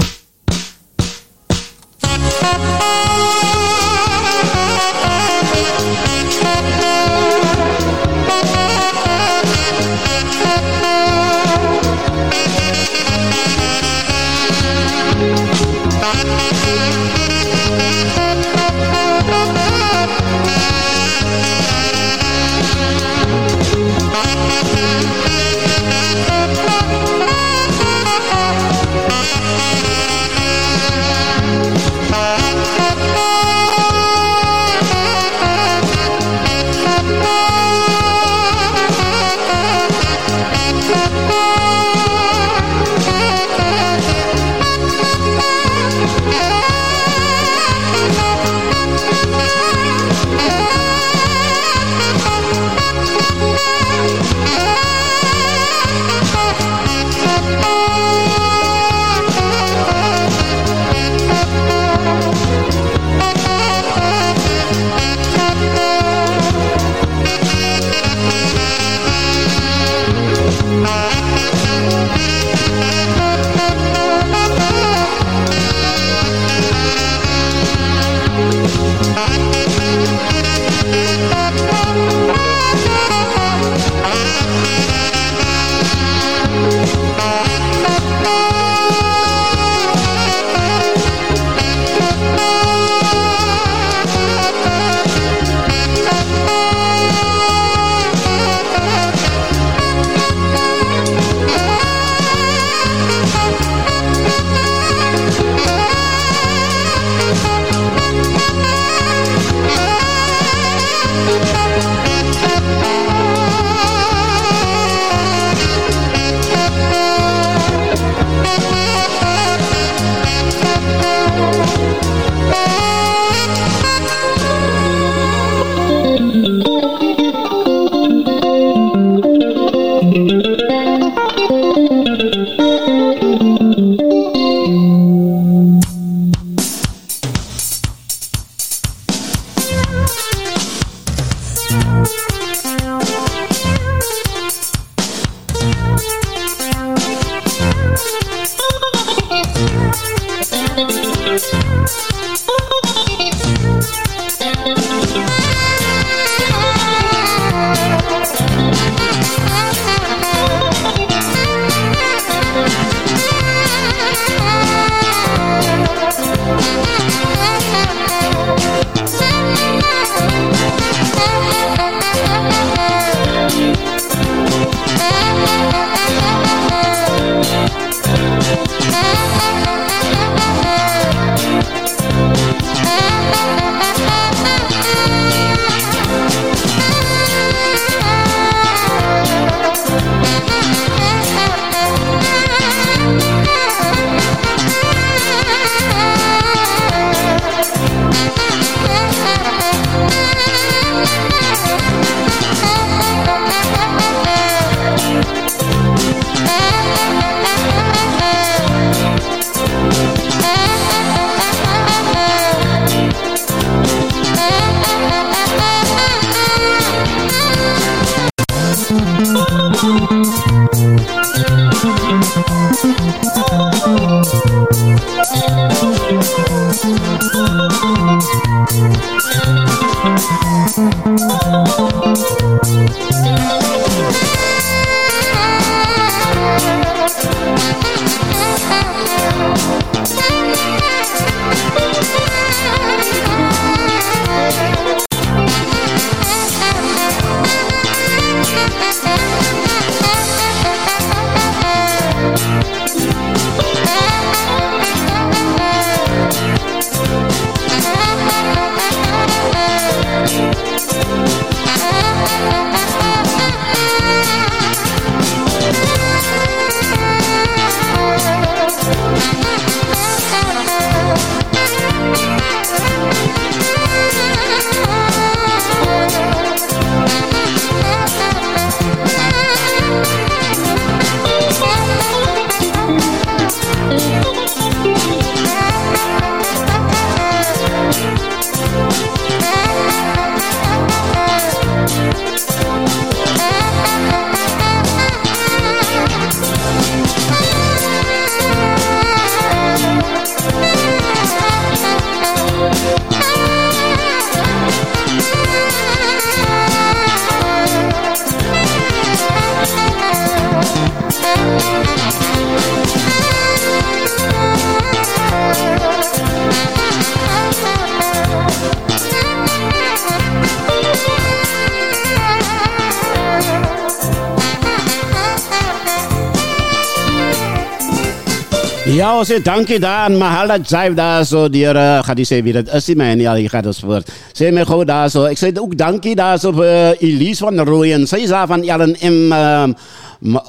Ja, ons sê dankie daar, maar haal dat jive daar so deur, gaan die sê wie dit is nie, maar nie al, jy gaat ons voort. Sê my gauw daar so, ek sê ook dankie daar so vir Elise van Rooyen, Sisa van L&M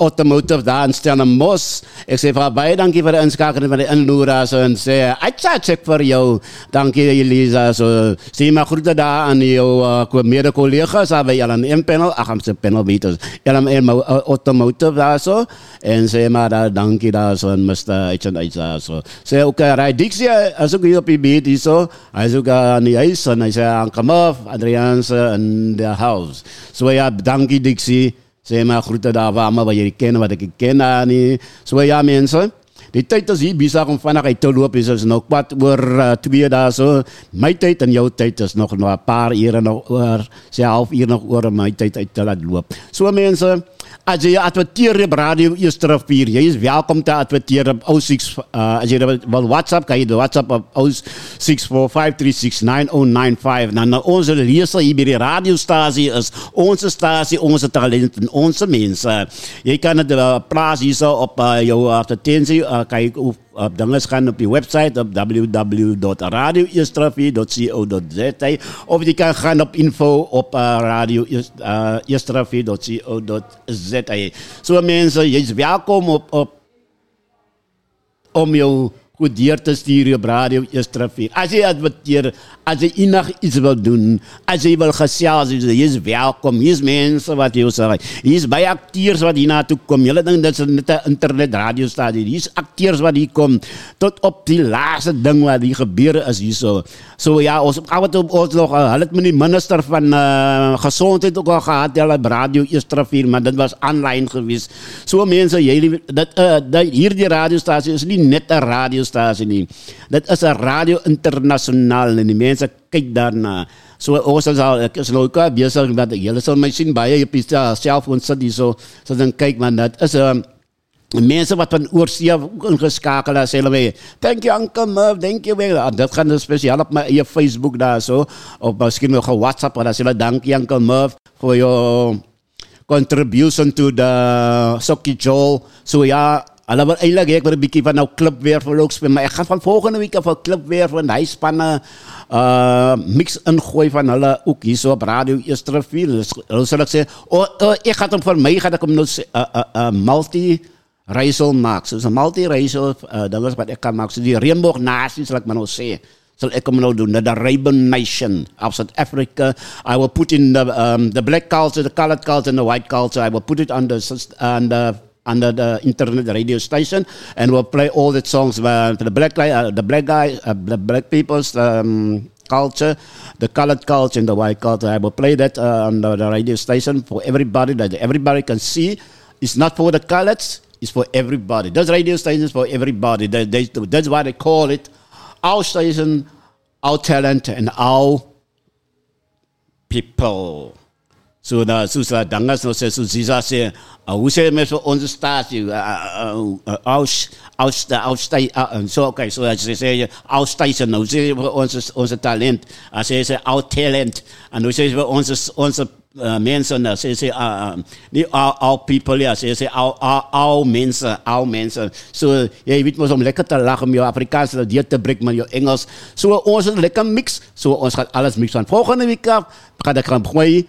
Automotive daar in Stellenbosch. Ek sê vir haar baie dankie vir die inskakeling van die inloer daar so, en sê, atja, check vir jou, dankie Elise, so, sê my groete daar aan jou mede-collega's daar by L&M panel, Aghamse panel beaters, L&M Automotive daar so, en sê maar daar, dankie daar so, en Mr. H. So, sê ook, Dixie is ook hier op die beat hier so, hy is ook aan die huis, en hy sê, Uncle Mirv, Adriaanse in the house. So ja, dankie Dixie, sê maar groete daar vir allemaal wat jy ken, wat ek ken daar nie. So ja mense, die tyd is hier besig om vandag uit te loop, is nog kwart oor 2 daar so, my tyd en jou tyd is nog 'n paar ure nog oor, sê half uur nog oor om my tyd uit te laat loop. So mense, as jy adverteer op Radio Easter River, jy is welkom te adverteer op 06, as jy wil WhatsApp, kan jy die WhatsApp op 0645369095, dan onze leser hier by die radiostasie is, onze stasie, onze talent en onze mense. Jy kan het plaas hier so op jou advertentie, kan jy op dinges gaan op die website op www.radioeasterriver.co.za of jy kan gaan op info op radioeasterriver.co.za. So mense, jy is welkom op om jou goed deur te stuur op Radio Easter River. As jy adverteer, as jy enig iets wil doen, as jy wil gesels, jy is welkom, hier is mense wat jy sê, hier is baie akteurs wat hierna toe kom, jylle ding, dit is net een internet radiostadie, hier is akteurs wat hier kom, tot op die laatste ding wat hier gebeur is hier so. So ja, ons op ons nog, hulle het met die minister van gezondheid ook al gehad, hulle op Radio Easter River, maar dit was online geweest. So mense, hier die radiostasie is nie net een radiostasie nie, dit is een radio internationaal en die mense kyk daarna. So ons sal, ek is nou ook bezig, want julle sal my sien baie op die cellfoon sit hier so, so dan kyk, want dat is mense wat van oorsee ingeskakel daar, sê hulle my, thank you Uncle Mirv, thank you, dit gaan speciaal op my eie Facebook daar so, of miskien nog een WhatsApp, daar sê hulle, dankie Uncle Mirv, vir jou contribution to the Sokkie Jol, so ja, hulle wil eindelijk, ek wil een bykie van nou klipwerf wil ook speel, maar ek gaan van volgende week van klipwerf en huispanne mix ingooi van hulle ook hier so op Radio Easter River. Hulle sal ek sê, ek gaat hem vir my, gaat ek hem nou multi-reisel maak. So is een multi-reisel, dat is wat ek kan maak. So die Rainbow Nation sal ek maar nou sê. Sal ek hom nou doen, the Rainbow Nation of South Africa, I will put in the black culture, the colored culture and the white culture, I will put it under the internet radio station, and we'll play all the songs for the black people's culture, the colored culture, and the white culture. I will play that on the radio station for everybody, that everybody can see. It's not for the coloreds, it's for everybody. Those radio stations for everybody. That's why they call it our station, our talent, and our people. So now, Susa Dangas no says, Susa say, who said me for on the statue, okay, so I say, our station, who says on the talent, I say, our talent, and who says on the mensen, I say, our people, I say, our mensen, our mensen. So, je weet maar om lekker te lachen, om je Afrikaans hier te breken, maar je Engels. So, ons is lekker mix, so, ons gaat alles mixen. Volgende week af, gaat ik gaan gooien.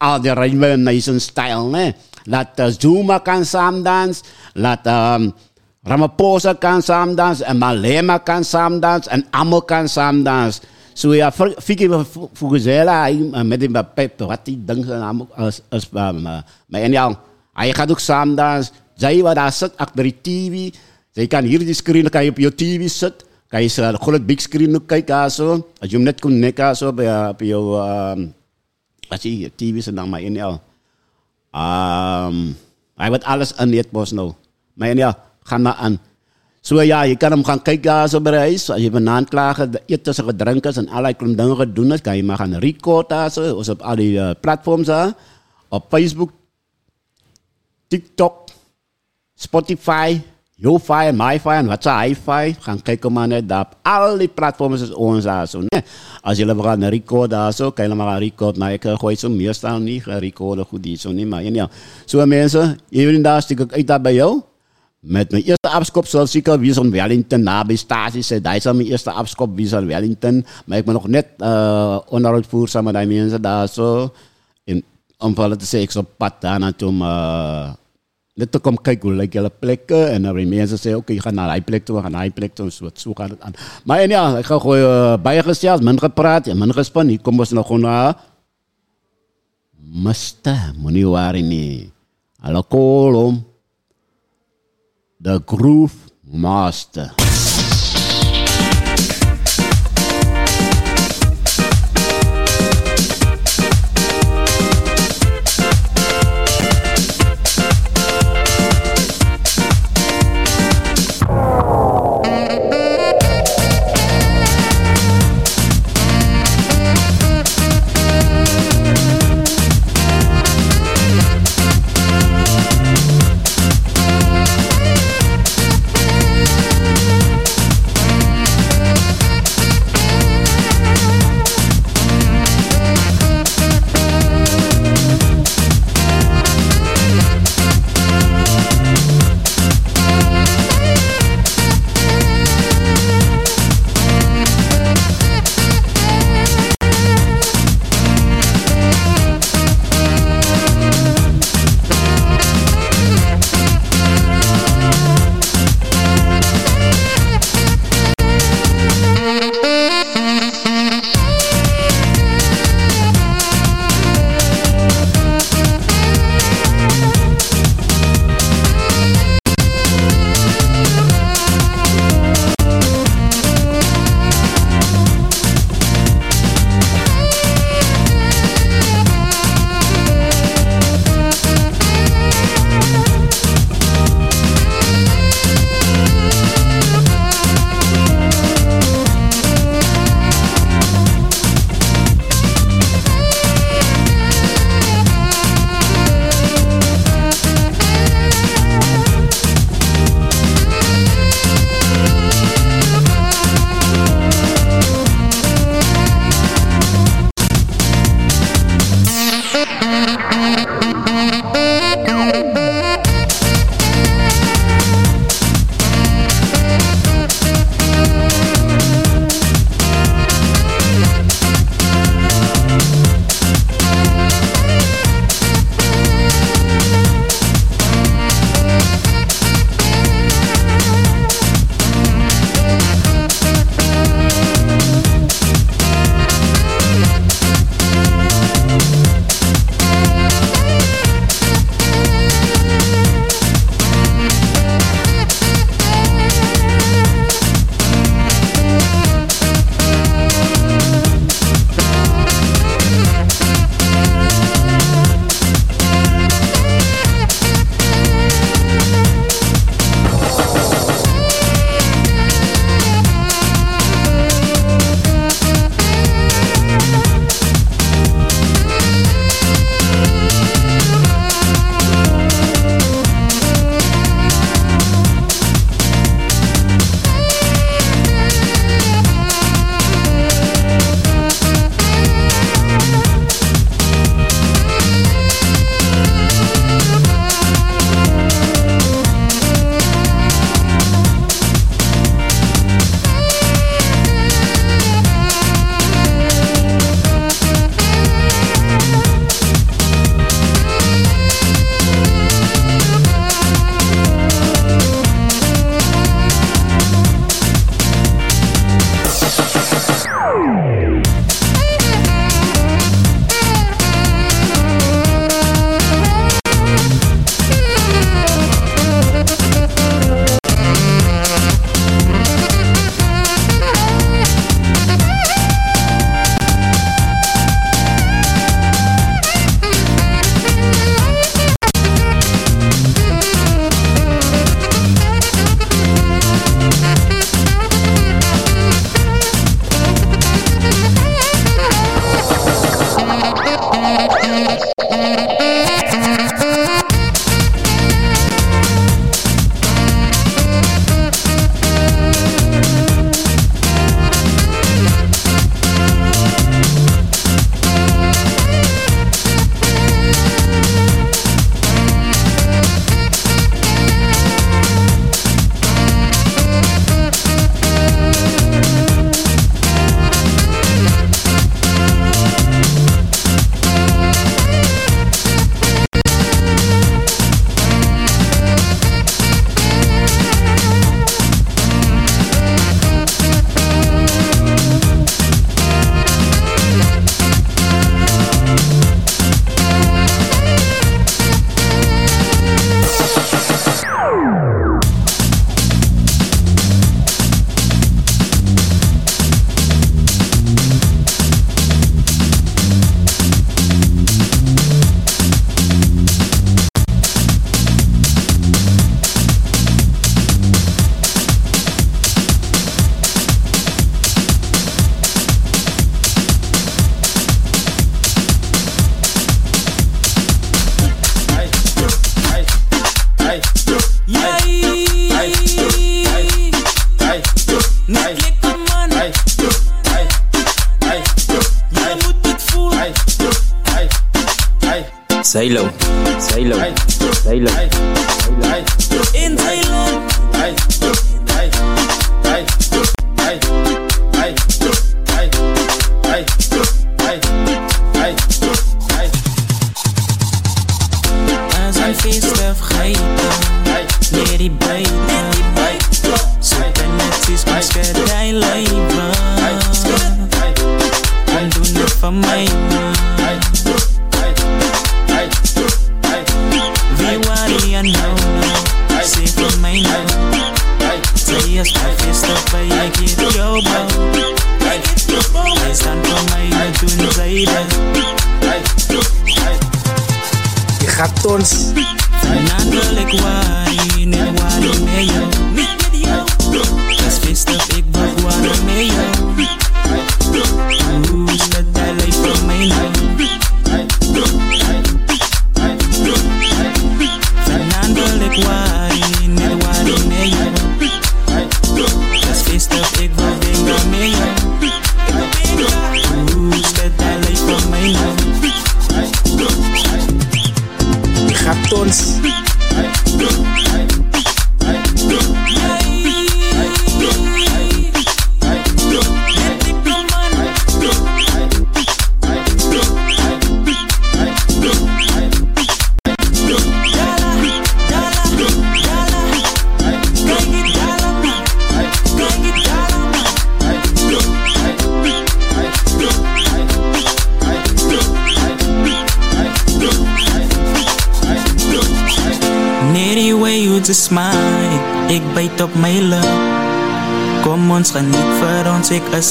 Al die rijmen en nation style, nee. Laat Zuma kan saamdans. Laat Ramaposa kan saamdans. En Malema kan saamdans. En Amo kan saamdans. So ja, fikkie Fuguzela, met die pep, wat die ding is maar en ja, hij gaat ook saamdans. Zij wat daar zit achter die TV. Zij kan hier die screen, kan je op je TV zitten. Kan je een groot big screen ook kijken, zo. Als je hem net kon nekken, zo, op je... Asie TV's en dan maar in ja. Hij wordt alles aan dit bos nou. Maar in ja, ga maar aan. So ja, je kan hem gaan kijken zo bereis. Als je banaan klagen, de eten en gedrinken en allerlei klomp dingen gedoen is, kan je maar gaan recorden zo. Ons op al die platforms hè. Op Facebook, TikTok, Spotify, YouFi, MyFi en wat se HiFi. Gaan kijken maar net daar. Al die platforms is ons daar zo. Nee. Als jullie gaan recorden daar zo, kan je maar gaan recorden. Maar ik gooi zo meestal niet gaan recorden goed hier zo niet. Maar ja, zo mensen, iedereen daar stik ik uit daar bij jou. Met mijn eerste afskop zal zeker wees aan Wellington. Nabij staties, daar zal mijn eerste afskop wees aan Wellington. Maar ik ben nog net onderhoud voer samen met die mensen daar zo. En om te zeggen, ik zal pad daar naartoe maar... Net te komen kijken hoe lijkt jullie plekken. En dan mensen zeggen, oké, je gaat naar die plek toe, we gaan naar die plek toe. Zo gaat het aan. Maar ja, ik ga gewoon bijgesteld, min gepraat en min gespan. Hier komen we nog gewoon naar... Mesta, moet niet waar niet. Alle kolom. The Groove Master.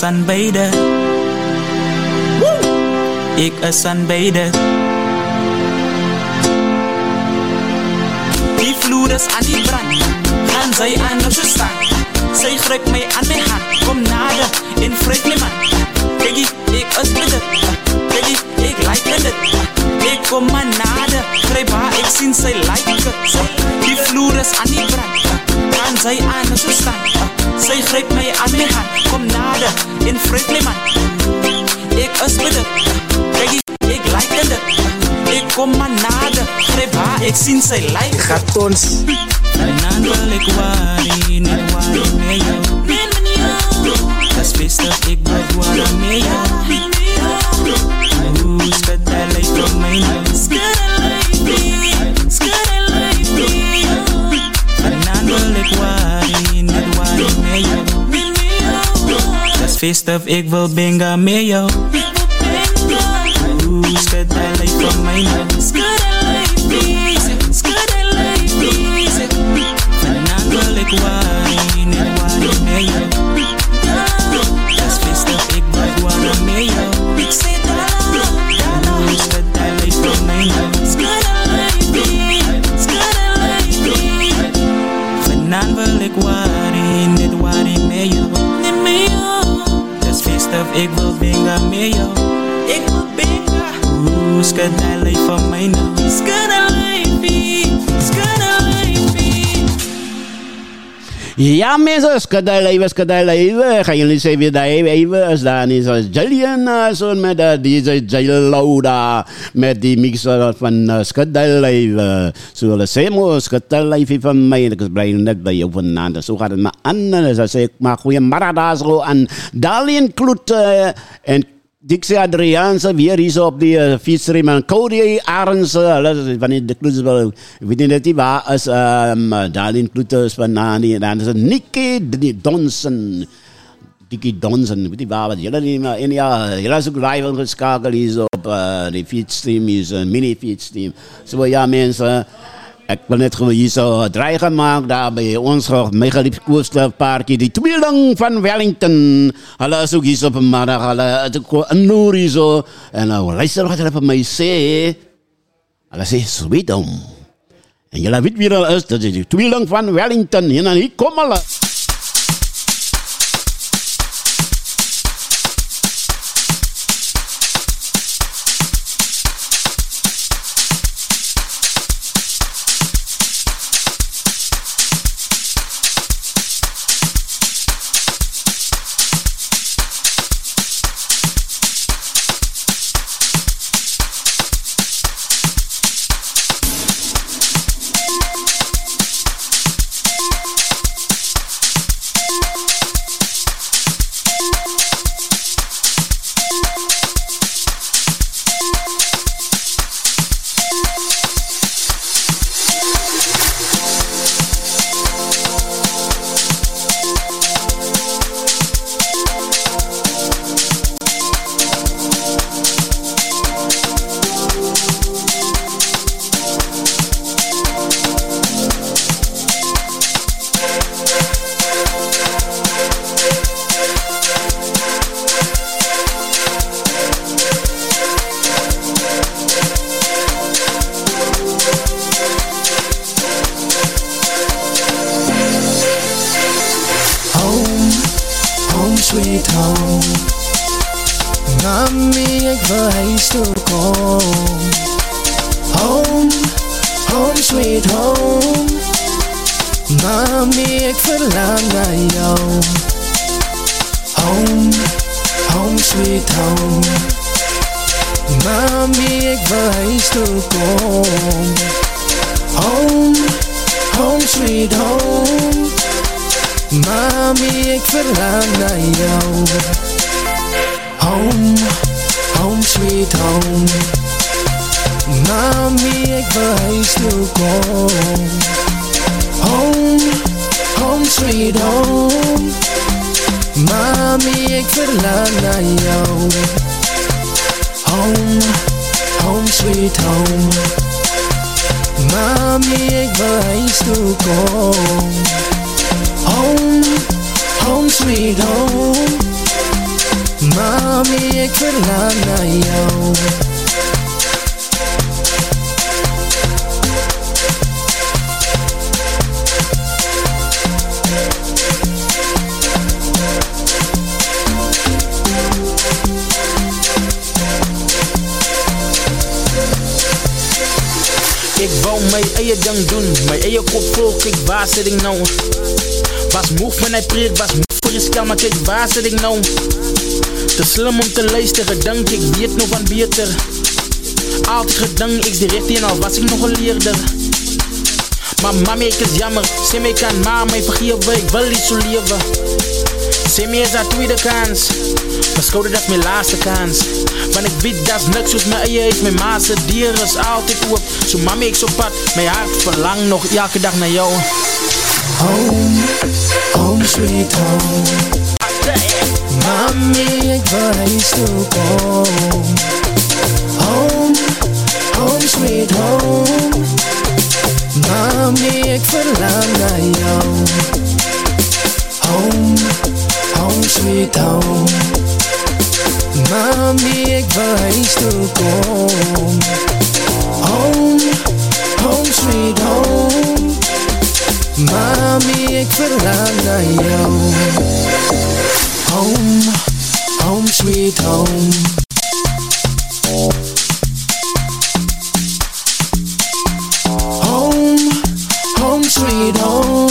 Aanbidden. Ik is aanbidden. Die vloer is aan die brand. Gaan zij aan op je staan. Zij grijpt mij aan mijn hand. Kom nader en vreet me man. Peggy, ik is bidden. Peggy, ik like het. Ik kom maar nader. Grijp haar, ik zie zij like het. Die vloer is aan die brand. Gaan zij aan op je staan. Zij grijpt mij aan mijn hand. Kom nader, in vreemde man. Ik is bidden. Peggy, ik like het. Ik kom maar nader. Grijp haar, ik zie zij like het. Gaat ons. Daarna wil ik waarin en waarin met jou. Dat is best dat ik blijf waarin met jou. Hoe is het dat lijkt op mij nou? Feestdag, ik wil benga met jou. Hoe is het dat lijkt van mij nou? Vandaag wil ik waarin en waarin met jou. Dat is feestdag, ik blijf waarin met jou. Hoe is het dat lijkt van mij nou? Vandaag wil ik waarin en waarin met jou. Ik wil benga met jou. Ik wil benga. Hoe is het life of mine now. It's gonna life be, it's gonna life be. Ja mensen, skadai live. Gaan jullie zeggen weer dat even als daar niet zo'n Jillian zo met DJ Jillouda met die mixer van skadai live. Zo de semo skadai live van mij. Ik blijf net bij jou vanavond. Zo gaat het maar anders. Als ik maar goeie maradasro aan Dalien Kloet en Dixie Adriaanse weer hier zo op die fietsriem en Cody Arends van die Kloeters wel weet niet dat die waar is Darlene Kloeters van Nani en dan Nicky Donson weet je waar wat jullie niet meer in ja jullie zijn live ingeschakeld hier zo op die fietsriem is een mini fietsriem zo ja mensen. Ek wil net gewoon hier so draai gemaakt daar by ons megaliefkoeste paartjie, die tweeling van Wellington. Hulle is ook hier so vanmiddag, hulle is ook in noor hier so. En nou, luister wat hulle vir my sê. Hulle sê, sweet hom. En julle weet wie hulle is, dit is die tweeling van Wellington. En dan hier kom hulle. Te slim om te luisteren, denk ik weet nog van beter. Altijd gedink, ik direct en al was ik nog een leerder. Maar mami, ik is jammer, sê my kan ma my vergewe, ik wil nie so lewe. Sê my is haar tweede kans, beskou dit as my laaste kans. Want ek weet dat niks soos my eie is, my ma se deur is altyd oop. So mami, ek is op pad, my hart verlang nog elke dag na jou. Home, home sweet home. Mommy, ik wil huis toe kom. Home, home sweet home. Mommy, ik verlang naar jou. Home, home sweet home. Mommy, ik wil huis toe kom. Home, home sweet home. Mommy, ik verlang naar jou. Home, home sweet home. freedom.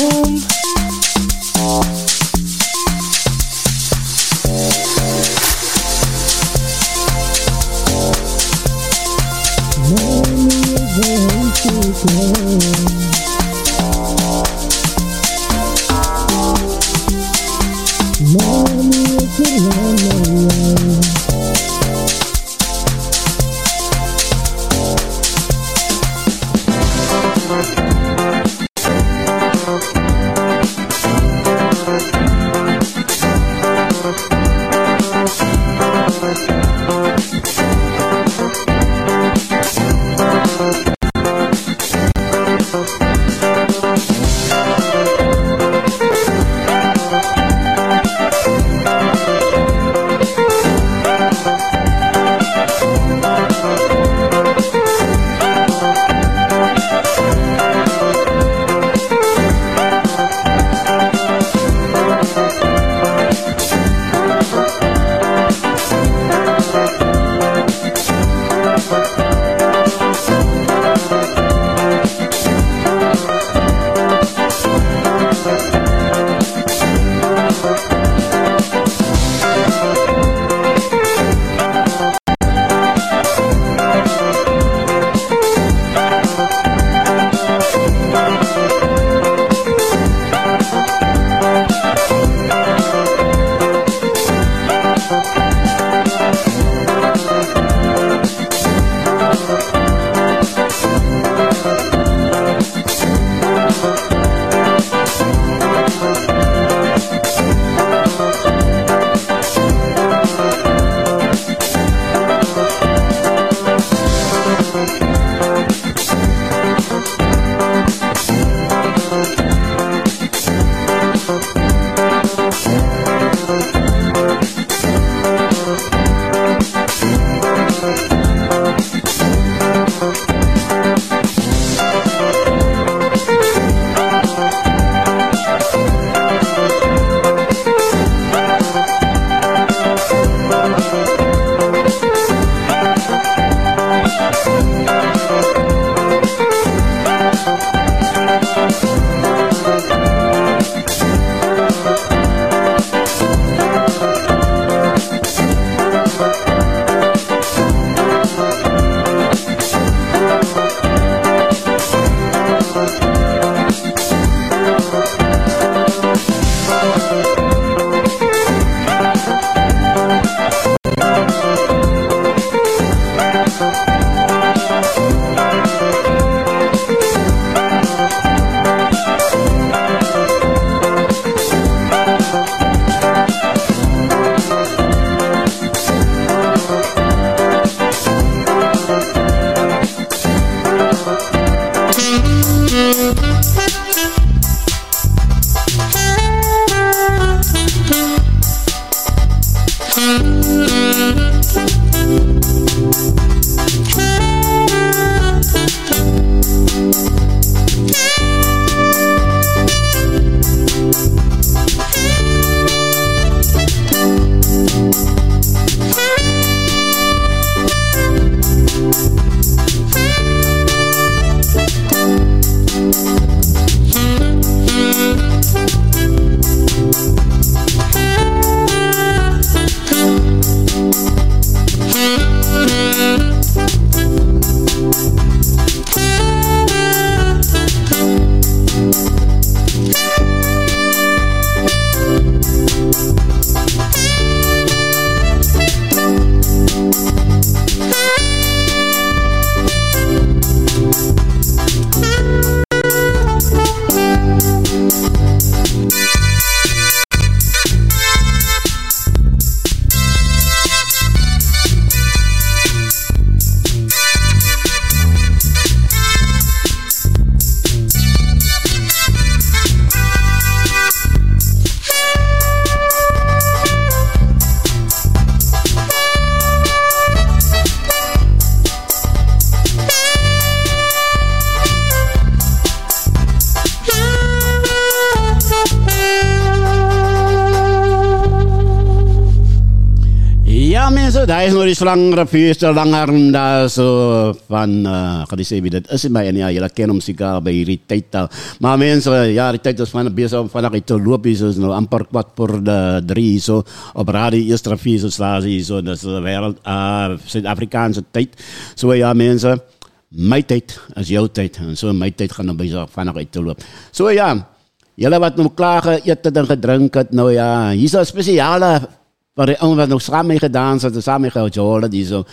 daar is nog iets langer, feestje langer daar zo van, kan ik zeggen, dat is het maar. En ja, jullie kennen ons zeker bij die tijd al. Maar mensen, ja, die tijd is van bezig om vandaag te lopen, zo nou amper 2:45 zo op Radio Easter River, zo slagen, zo dat is de wereld, Zuid-Afrikaanse tijd. Zo ja, mensen, mijn tijd is jouw tijd. En zo mijn tijd gaan we bezig vandaag te lopen. Zo ja. Julle wat nou klaar geëet en gedrink het, nou ja, hier is een speciale, wat nog saam mee gedaan het, saam mee gejolen, die zo.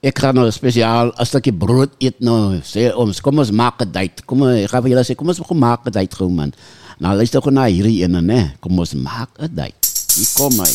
Ik ga nou speciaal een stukje brood eet nou, sê ons, kom ons maak het uit, kom, ek ga vir julle sê, kom ons maak het uit, man. Nou luister gewoon na hierdie ene, nee, kom ons maak het uit, hier kom hy.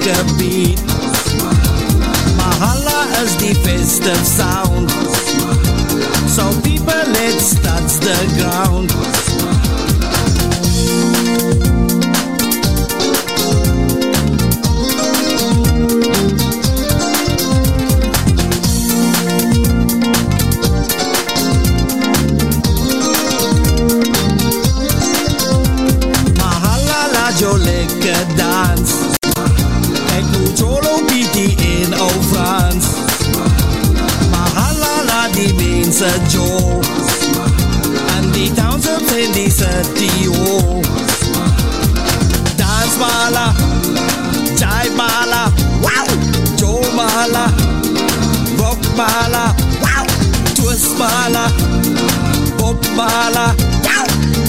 Lekker beat, maar Mahalla is the festive sound. So people, let's touch the ground. Jol. And the towns of the city wall. Dance mala, chai mala, wow. Jol mala, rock mala, wow. Twist mala, pop mala, wow.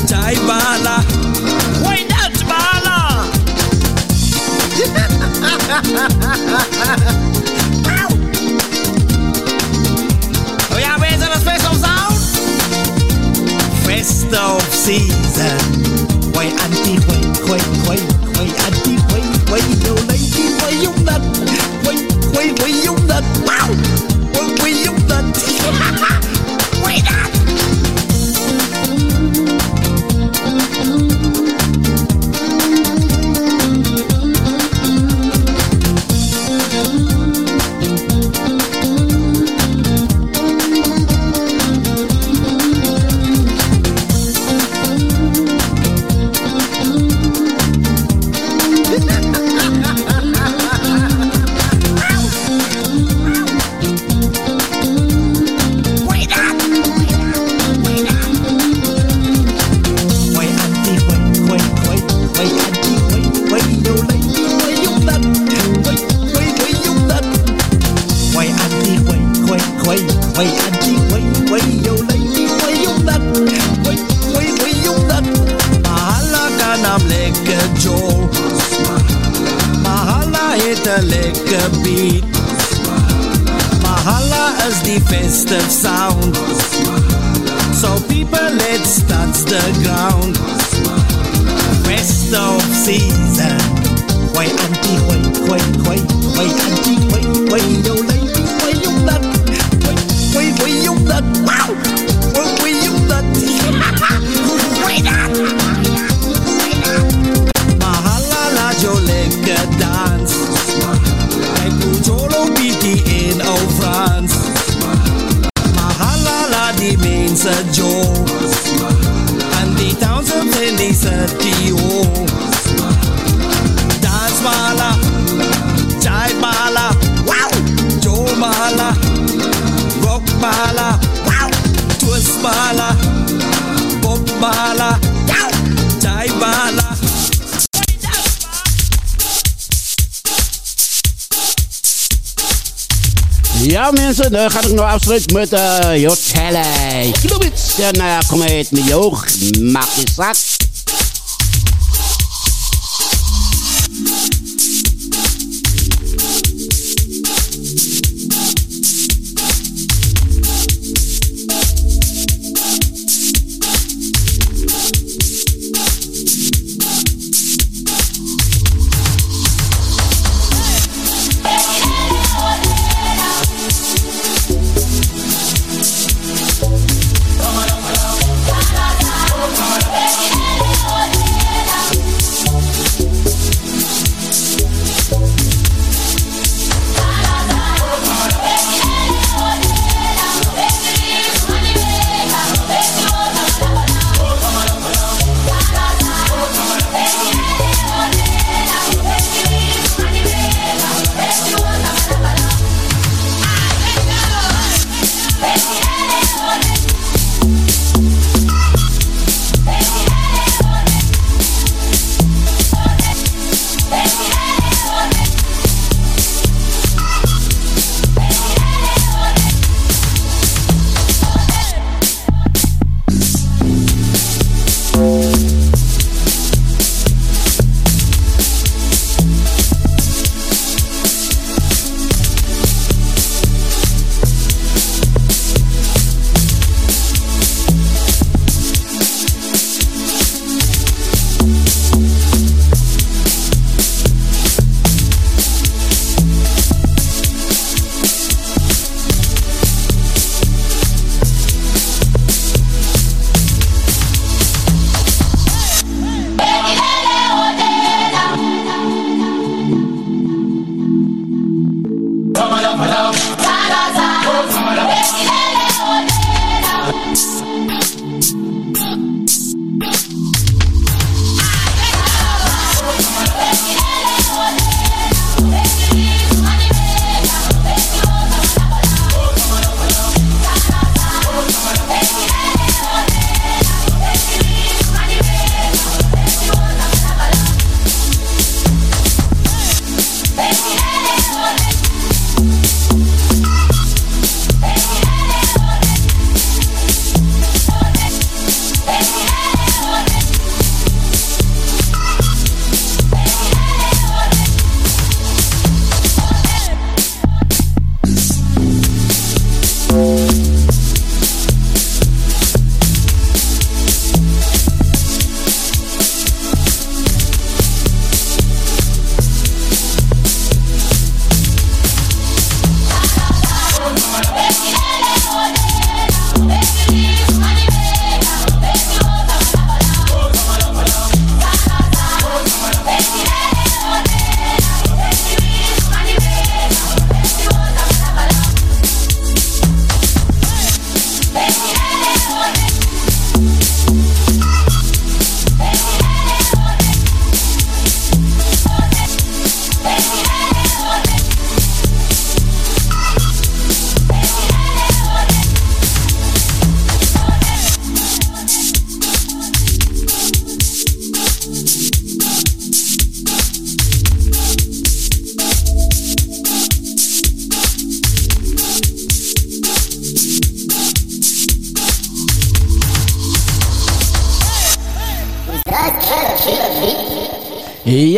Chai mala, why not mala? Wow. Best of season. Why auntie, why auntie, why no lady, why you not? Why you not? Wow, why you not? Why not? Ja mensen, dan ga ik nou afsluiten met Jotelle. Kilometers. En kom uit met je oog. Maak je zak.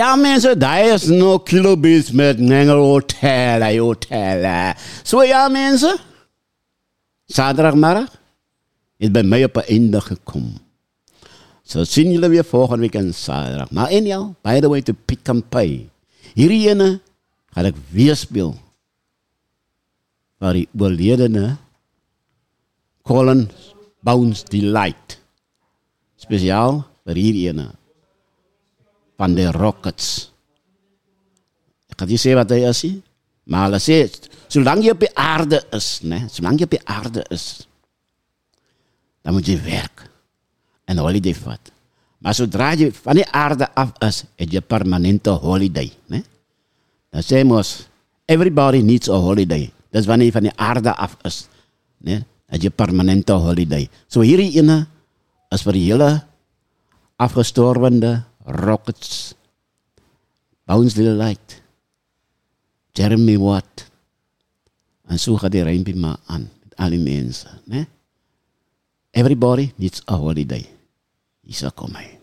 Ja mensen, daar is nog clubjes met mengelhotellen, hotellen. Zo ja mensen, zaterdagmiddag is bij mij op een einde gekomen. Zo zien jullie weer volgende week en zaterdag. Maar in jou, by the way to Pick and Pay. Hierin ga ik weer spelen. Waar die overledene Colin Bounds Delight. Speciaal voor hierin. Van de Rockets. Ik ga niet zeggen wat hij is. Maar hij zegt, zolang je op de aarde is, ne? Zolang je op de aarde is, dan moet je werken. En holiday vat. Maar zodra je van de aarde af is, heb je permanente holiday. Ne? Dan zei moest, everybody needs a holiday. Dat is wanneer je van de aarde af is. Ne? Dat je permanente holiday. Zo hierin is voor de hele afgestorvende Rockets, Bounds Delight, Jeremy Watt. En zo gaat die ruimte maar aan met alle mensen. Ne? Everybody needs a holiday. Hier zal komen.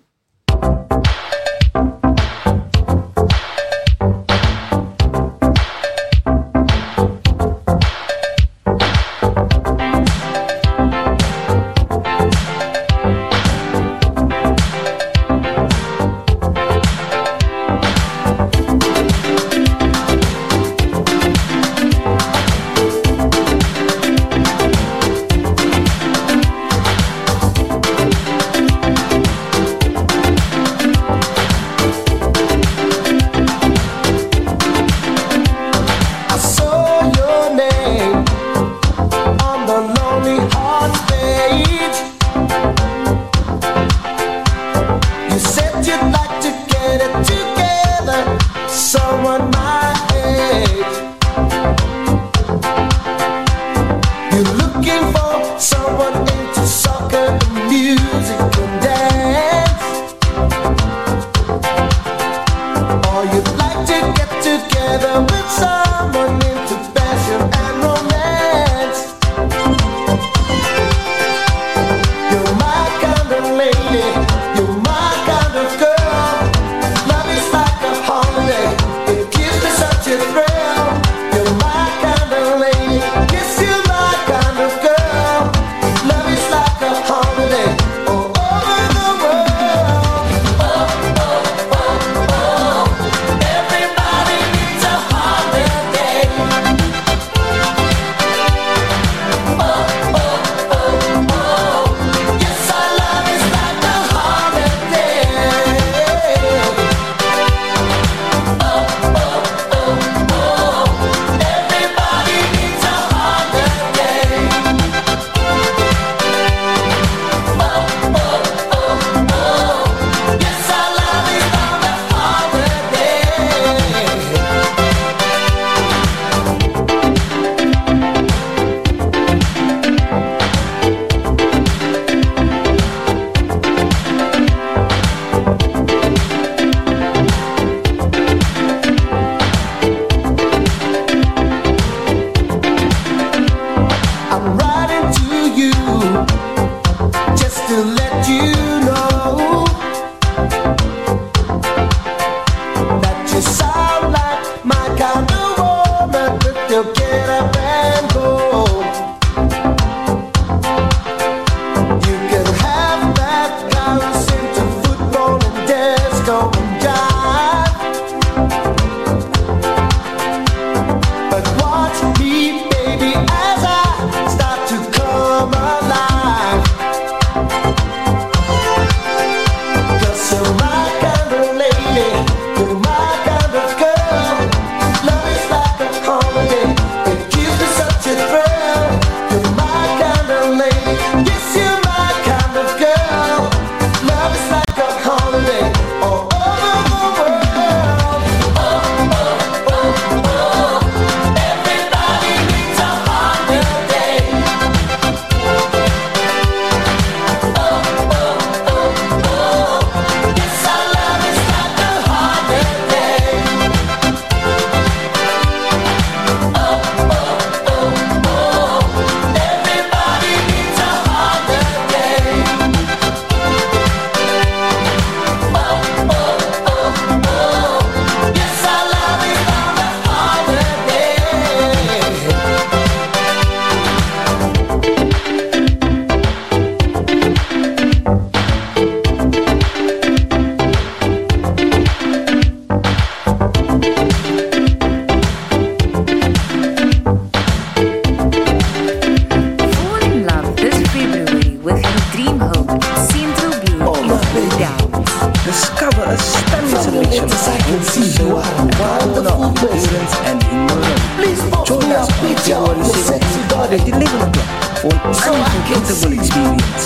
with the level of for an unforgettable experience.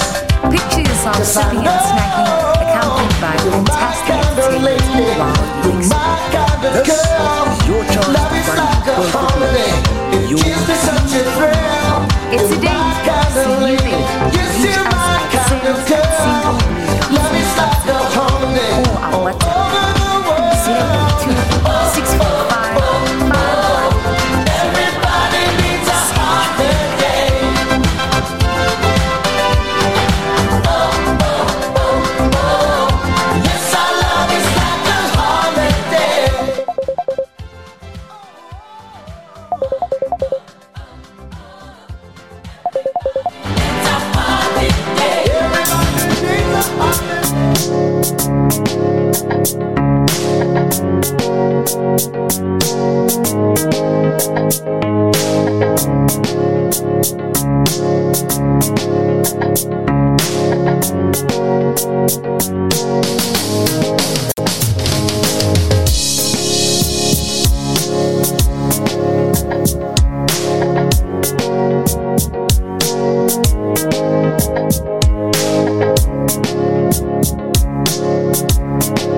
Picture yourself sipping and snacking, accompanied by fantastic entertainment while you experience. This is your chance to find your perfect your it's a date, so you think. Reach us at sales@single.com or our WhatsApp 082-645.